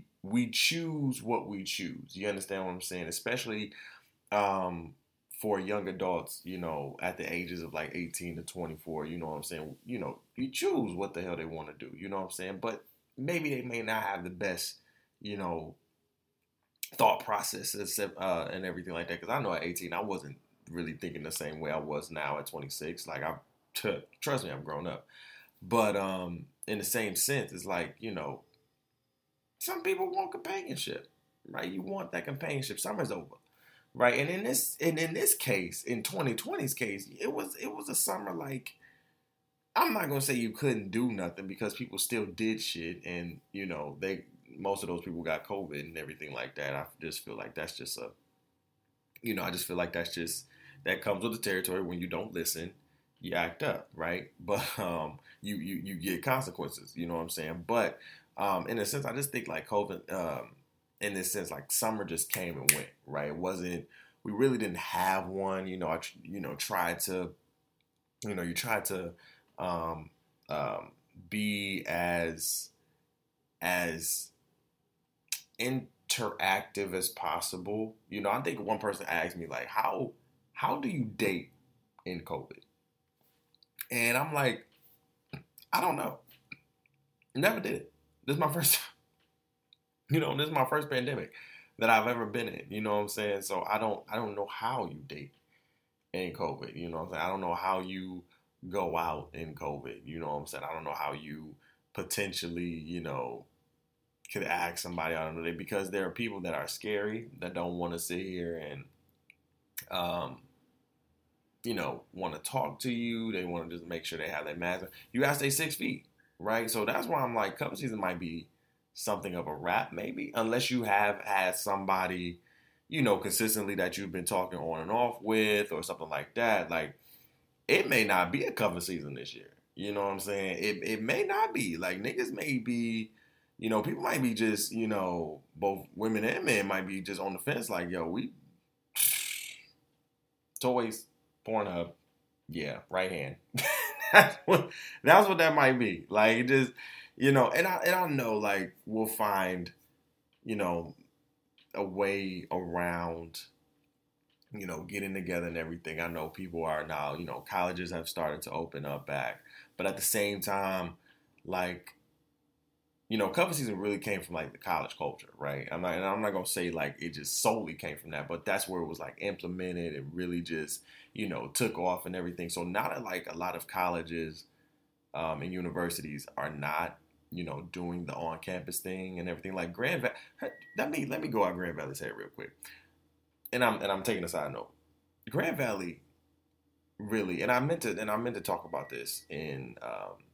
choose what we choose. You understand what I'm saying? Especially for young adults, you know, at the ages of like 18 to 24, you know what I'm saying? You know, you choose what the hell they want to do, you know what I'm saying? But maybe they may not have the best, you know, thought processes and everything like that. Because I know at 18, I wasn't really thinking the same way I was now at 26. Like, trust me, I'm grown up. But in the same sense, it's like, you know, some people want companionship, right? You want that companionship. Summer's over. Right, and in this case, in 2020's case, it was a summer like, I'm not gonna say you couldn't do nothing, because people still did shit, and you know, most of those people got COVID and everything like that. I just feel like that's just that comes with the territory. When you don't listen, you act up, right? But you get consequences. You know what I'm saying? But in a sense, I just think like COVID. In this sense, like summer just came and went, right? It wasn't, we really didn't have one, you know, you tried to be as interactive as possible. You know, I think one person asked me like, how do you date in COVID? And I'm like, I don't know. Never did it. This is my first time. You know, this is my first pandemic that I've ever been in. You know what I'm saying? So I don't know how you date in COVID. You know what I'm saying? I don't know how you go out in COVID. You know what I'm saying? I don't know how you potentially, you know, could ask somebody out on a date, because there are people that are scary, that don't want to sit here and, you know, want to talk to you. They want to just make sure they have that mask. You gotta stay 6 feet, right? So that's why I'm like, cover season might be something of a wrap, maybe, unless you have had somebody, you know, consistently that you've been talking on and off with or something like that. Like, it may not be a cover season this year. You know what I'm saying? It may not be. Like, niggas may be, you know, people might be just, you know, both women and men might be just on the fence. Like, yo, we toys, Pornhub, yeah, right hand. That's what that might be. Like, it just, you know, and I know, like, we'll find, you know, a way around, you know, getting together and everything. I know people are now, you know, colleges have started to open up back. But at the same time, like, you know, cover season really came from, like, the college culture, right? I'm not going to say, like, it just solely came from that. But that's where it was, like, implemented. It really just, you know, took off and everything. So now that, like, a lot of colleges and universities are not, you know, doing the on-campus thing and everything. Like Grand Valley, let me go out Grand Valley's head real quick. And I'm taking a side note. Grand Valley, really, and I meant to talk about this in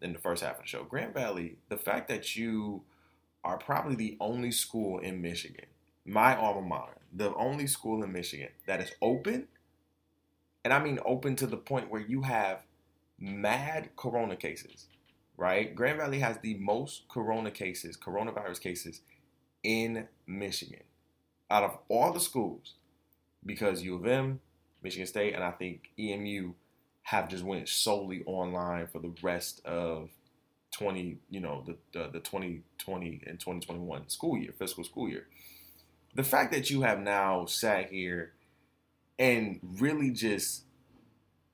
the first half of the show. Grand Valley, the fact that you are probably the only school in Michigan, my alma mater, the only school in Michigan that is open, and I mean open to the point where you have mad corona cases. Right? Grand Valley has the most coronavirus cases in Michigan out of all the schools, because U of M, Michigan State, and I think EMU have just went solely online for the rest of 2020 and 2021 school year, fiscal school year. the fact that you have now sat here and really just,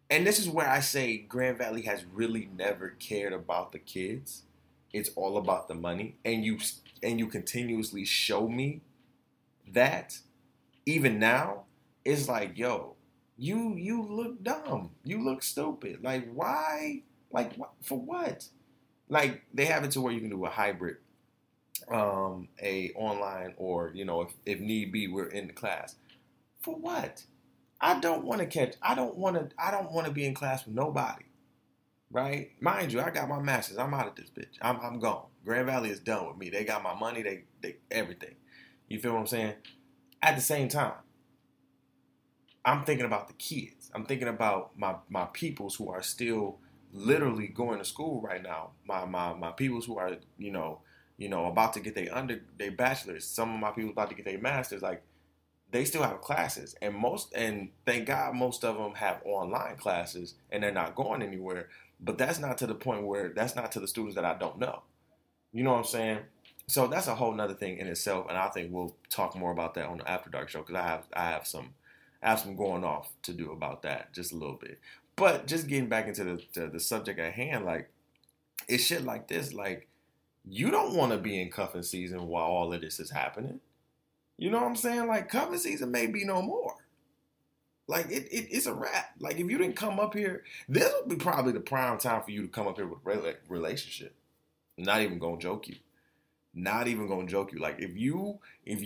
and this is where I say Grand Valley has really never cared about the kids. It's all about the money. And you continuously show me that even now, it's like, yo, you look dumb. You look stupid. Like, why? Like, for what? Like, they have it to where you can do a hybrid, a online, or, you know, if need be, we're in the class. For what? I don't want to be in class with nobody, right? Mind you, I got my master's. I'm out of this bitch. I'm gone. Grand Valley is done with me. They got my money. They everything. You feel what I'm saying? At the same time, I'm thinking about the kids. I'm thinking about my peoples who are still literally going to school right now. My peoples who are, you know, about to get their bachelor's. Some of my people about to get their master's. Like, they still have classes, and thank God most of them have online classes, and they're not going anywhere. But that's not to the students that I don't know. You know what I'm saying? So that's a whole nother thing in itself, and I think we'll talk more about that on the After Dark show, because I have some going off to do about that just a little bit. But just getting back into the subject at hand, like, it's shit like this. Like, you don't want to be in cuffing season while all of this is happening. You know what I'm saying? Like, cuffing season may be no more. Like, it's a wrap. Like, if you didn't come up here, this would be probably the prime time for you to come up here with a relationship. Not even gonna joke you. Like, if you and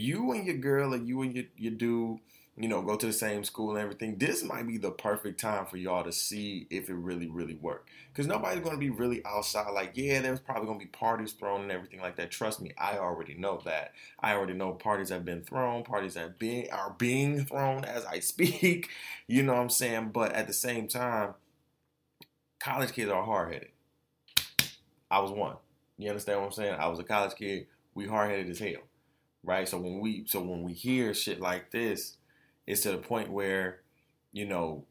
your girl and you and your dude, you know, go to the same school and everything, this might be the perfect time for y'all to see if it really, really worked. Because nobody's gonna be really outside. Like, yeah, there's probably gonna be parties thrown and everything like that. Trust me, I already know that. I already know parties have been thrown, parties have been are being thrown as I speak. You know what I'm saying? But at the same time, college kids are hard-headed. I was one. You understand what I'm saying? I was a college kid. We hard-headed as hell, right? So when we hear shit like this, it's to the point where, you know,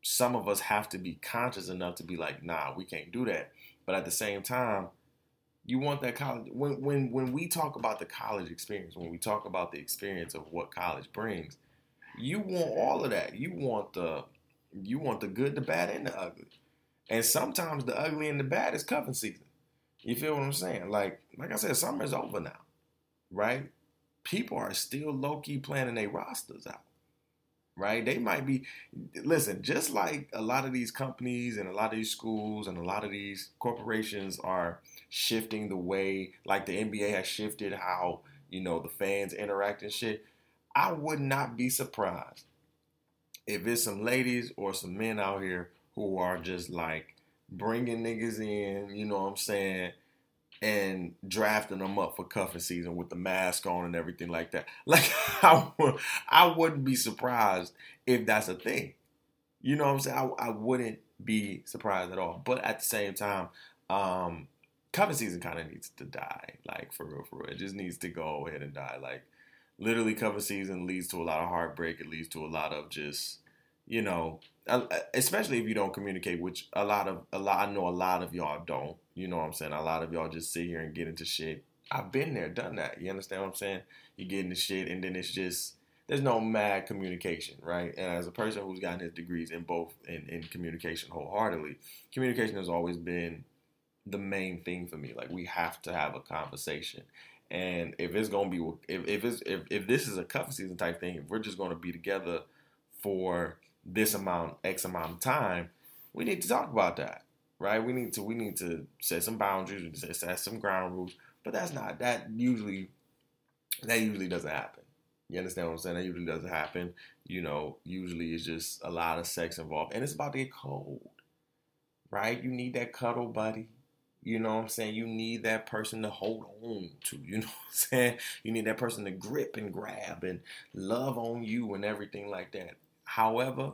some of us have to be conscious enough to be like, nah, we can't do that. But at the same time, you want that college. When we talk about the college experience, when we talk about the experience of what college brings, you want all of that. You want the good, the bad, and the ugly. And sometimes the ugly and the bad is cuffing season. You feel what I'm saying? Like I said, summer's over now, right? People are still low-key planning their rosters out, right? They might be, listen, just like a lot of these companies and a lot of these schools and a lot of these corporations are shifting the way, like the NBA has shifted how, you know, the fans interact and shit. I would not be surprised if it's some ladies or some men out here who are just like, bringing niggas in, you know what I'm saying, and drafting them up for cuffing season with the mask on and everything like that. Like, I wouldn't be surprised if that's a thing. You know what I'm saying? I wouldn't be surprised at all. But at the same time, cuffing season kind of needs to die. Like, for real. It just needs to go ahead and die. Like, literally, cuffing season leads to a lot of heartbreak. It leads to a lot of just, you know, especially if you don't communicate, which I know a lot of y'all don't. You know what I'm saying? A lot of y'all just sit here and get into shit. I've been there, done that. You understand what I'm saying? You get into shit, and then it's just, there's no mad communication, right? And as a person who's gotten his degrees in both, in communication wholeheartedly, communication has always been the main thing for me. Like, we have to have a conversation. And if it's going to be, if this is a cuffing season type thing, if we're just going to be together for this amount, X amount of time, we need to talk about that, right? We need to set some boundaries and set some ground rules, but that usually doesn't happen. You understand what I'm saying? That usually doesn't happen. You know, usually it's just a lot of sex involved, and it's about to get cold, right? You need that cuddle buddy. You know what I'm saying? You need that person to hold on to. You know what I'm saying? You need that person to grip and grab and love on you and everything like that. However,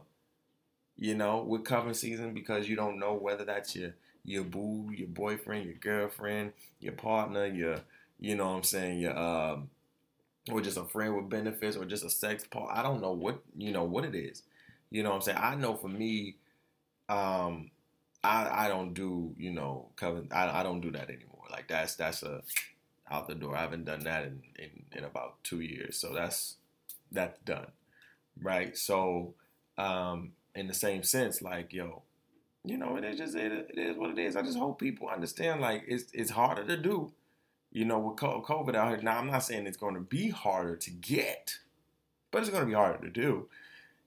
you know, with cuffing season, because you don't know whether that's your boo, your boyfriend, your girlfriend, your partner, you know what I'm saying, or just a friend with benefits or just a sex partner. I don't know what it is. You know what I'm saying? I know for me, I don't do, you know, cuffing. I don't do that anymore. Like, that's out the door. I haven't done that in about 2 years. So that's done. Right. So in the same sense, like, yo, you know, it is what it is. I just hope people understand, like, it's harder to do, you know, with COVID out here. Now, I'm not saying it's going to be harder to get, but it's going to be harder to do.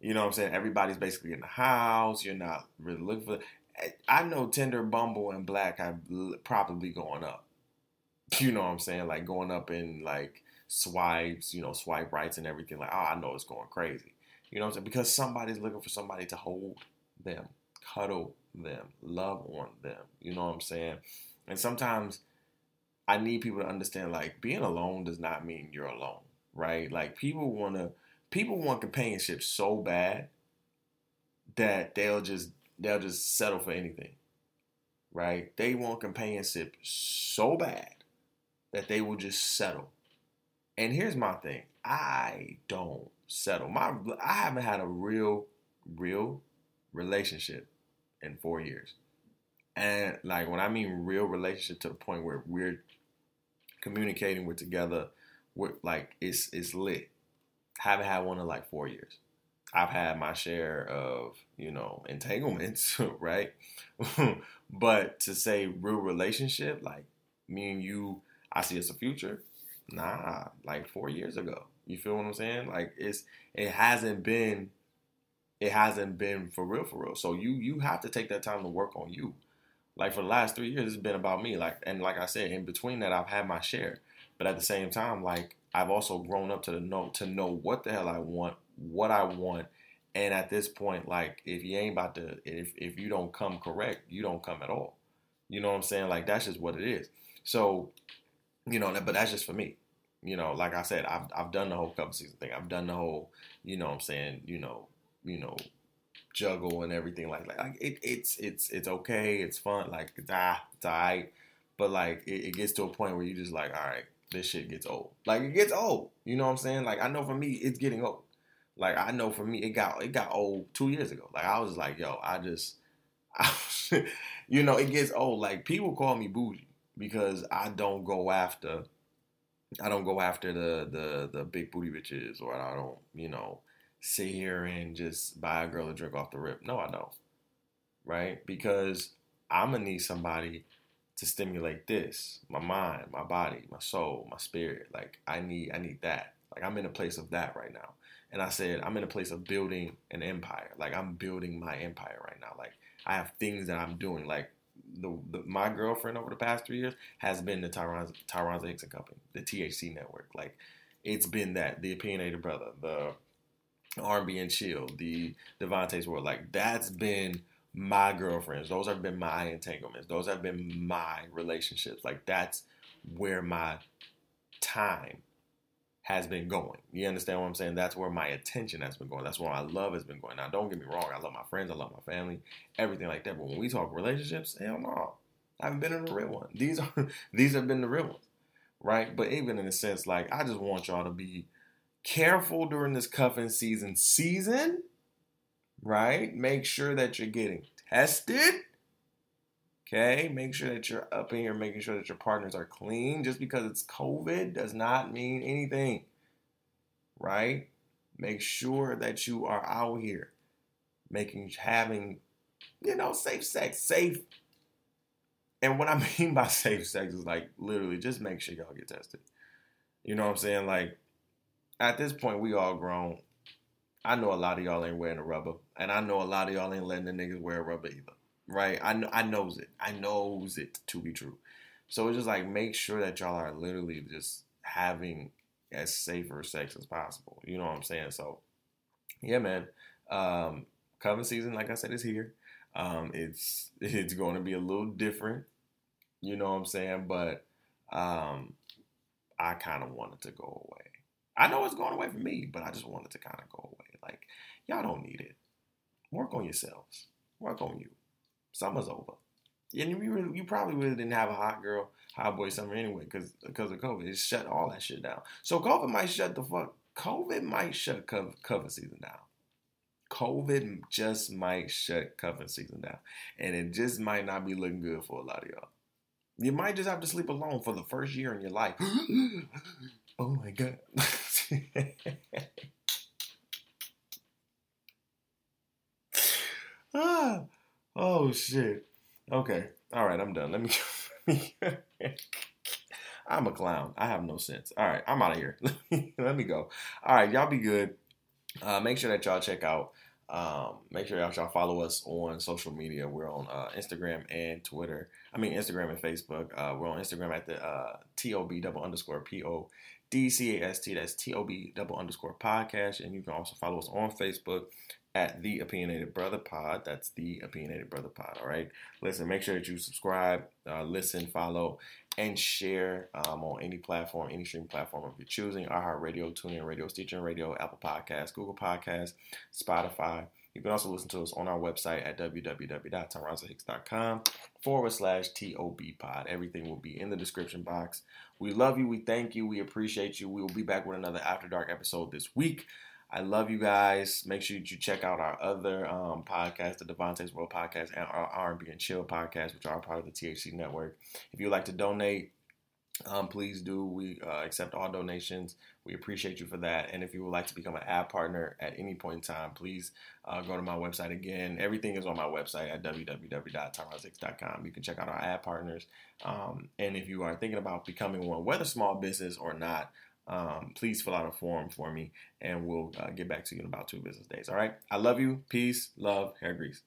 You know what I'm saying? Everybody's basically in the house. You're not really looking for. I know Tinder, Bumble, and Black are probably going up. You know what I'm saying? Like, going up in, like, swipes, you know, swipe rights and everything. Like, oh, I know it's going crazy. You know what I'm saying? Because somebody's looking for somebody to hold them, cuddle them, love on them. You know what I'm saying? And sometimes I need people to understand, like, being alone does not mean you're alone, right? Like, people want companionship so bad that they'll just settle for anything, right? They want companionship so bad that they will just settle. And here's my thing. I don't settle. I haven't had a real relationship in 4 years. And, like, when I mean real relationship, to the point where we're communicating, we're together, we're, like, it's lit. Haven't had one in, like, 4 years. I've had my share of, you know, entanglements, right? But to say real relationship, like, me and you, I see it's a future. Nah, like 4 years ago. You feel what I'm saying? Like, it hasn't been for real. So you have to take that time to work on you. Like, for the last 3 years, it's been about me. Like, and like I said, in between that, I've had my share. But at the same time, like, I've also grown up to know what the hell I want, what I want. And at this point, like, if you don't come correct, you don't come at all. You know what I'm saying? Like, that's just what it is. So, you know, but that's just for me. You know, like I said, I've done the whole couple season thing. I've done the whole, you know what I'm saying, you know, juggle and everything like it's okay. It's fun. Like, it's all right. But, like, it gets to a point where you just like, all right, this shit gets old. Like, it gets old. You know what I'm saying? Like, I know for me, it's getting old. Like, I know for me, it got old 2 years ago. Like, I was like, yo, you know, it gets old. Like, people call me bougie because I don't go after the big booty bitches, or I don't, you know, sit here and just buy a girl a drink off the rip. No, I don't. Right? Because I'm going to need somebody to stimulate this, my mind, my body, my soul, my spirit. Like, I need that. Like, I'm in a place of that right now. And I said, I'm in a place of building an empire. Like, I'm building my empire right now. Like, I have things that I'm doing. Like, my girlfriend over the past 3 years has been the Tyronza Hicks and Company, the THC Network. Like, it's been that, the Opinionated Brother, the R&B and Chill, the Devontae's World. Like, that's been my girlfriends. Those have been my entanglements. Those have been my relationships. Like, that's where my time has been going. You understand what I'm saying? That's where my attention has been going. That's where my love has been going. Now, don't get me wrong. I love my friends. I love my family. Everything like that. But when we talk relationships, hell no. I haven't been in the real one. These have been the real ones, right? But even in a sense, like, I just want y'all to be careful during this cuffing season, right? Make sure that you're getting tested, okay? Make sure that you're up in here making sure that your partners are clean. Just because it's COVID does not mean anything, right? Make sure that you are out here having, you know, safe sex, safe. And what I mean by safe sex is, like, literally just make sure y'all get tested. You know what I'm saying? Like, at this point, we all grown. I know a lot of y'all ain't wearing a rubber. And I know a lot of y'all ain't letting the niggas wear a rubber either. Right? I knows it. I knows it to be true. So it's just like, make sure that y'all are literally just having as safer sex as possible. You know what I'm saying? So, yeah, man. Coven season, like I said, is here. It's going to be a little different. You know what I'm saying? But I kind of want it to go away. I know it's going away from me, but I just want it to kind of go away. Like, y'all don't need it. Work on yourselves. Work on you. Summer's over. And you probably really didn't have a hot boy summer anyway because of COVID. It shut all that shit down. So COVID might shut cover season down. COVID just might shut cover season down. And it just might not be looking good for a lot of y'all. You might just have to sleep alone for the first year in your life. Oh my God. Oh shit. Okay. All right. I'm done. Let me. I'm a clown. I have no sense. All right. I'm out of here. Let me go. All right. Y'all be good. Make sure that y'all check out. Make sure y'all follow us on social media. We're on Instagram and Twitter. I mean, Instagram and Facebook. We're on Instagram at the TOB_PODCAST. That's TOB_podcast. And you can also follow us on Facebook at The Opinionated Brother Pod. That's The Opinionated Brother Pod. All right. Listen, make sure that you subscribe, listen, follow, and share on any platform, any streaming platform of your choosing. iHeartRadio, TuneIn Radio, Stitcher Radio, Apple Podcasts, Google Podcasts, Spotify. You can also listen to us on our website at www.tyronzahicks.com /TOB pod. Everything will be in the description box. We love you. We thank you. We appreciate you. We will be back with another After Dark episode this week. I love you guys. Make sure that you check out our other podcasts, the Devontae's World Podcast and our R&B and Chill Podcast, which are part of the THC Network. If you'd like to donate, please do. We accept all donations. We appreciate you for that. And if you would like to become an ad partner at any point in time, please go to my website again. Everything is on my website at www.tyronzahicks.com. You can check out our ad partners. And if you are thinking about becoming one, whether small business or not, please fill out a form for me, and we'll get back to you in about 2 business days. All right. I love you. Peace, love, hair grease.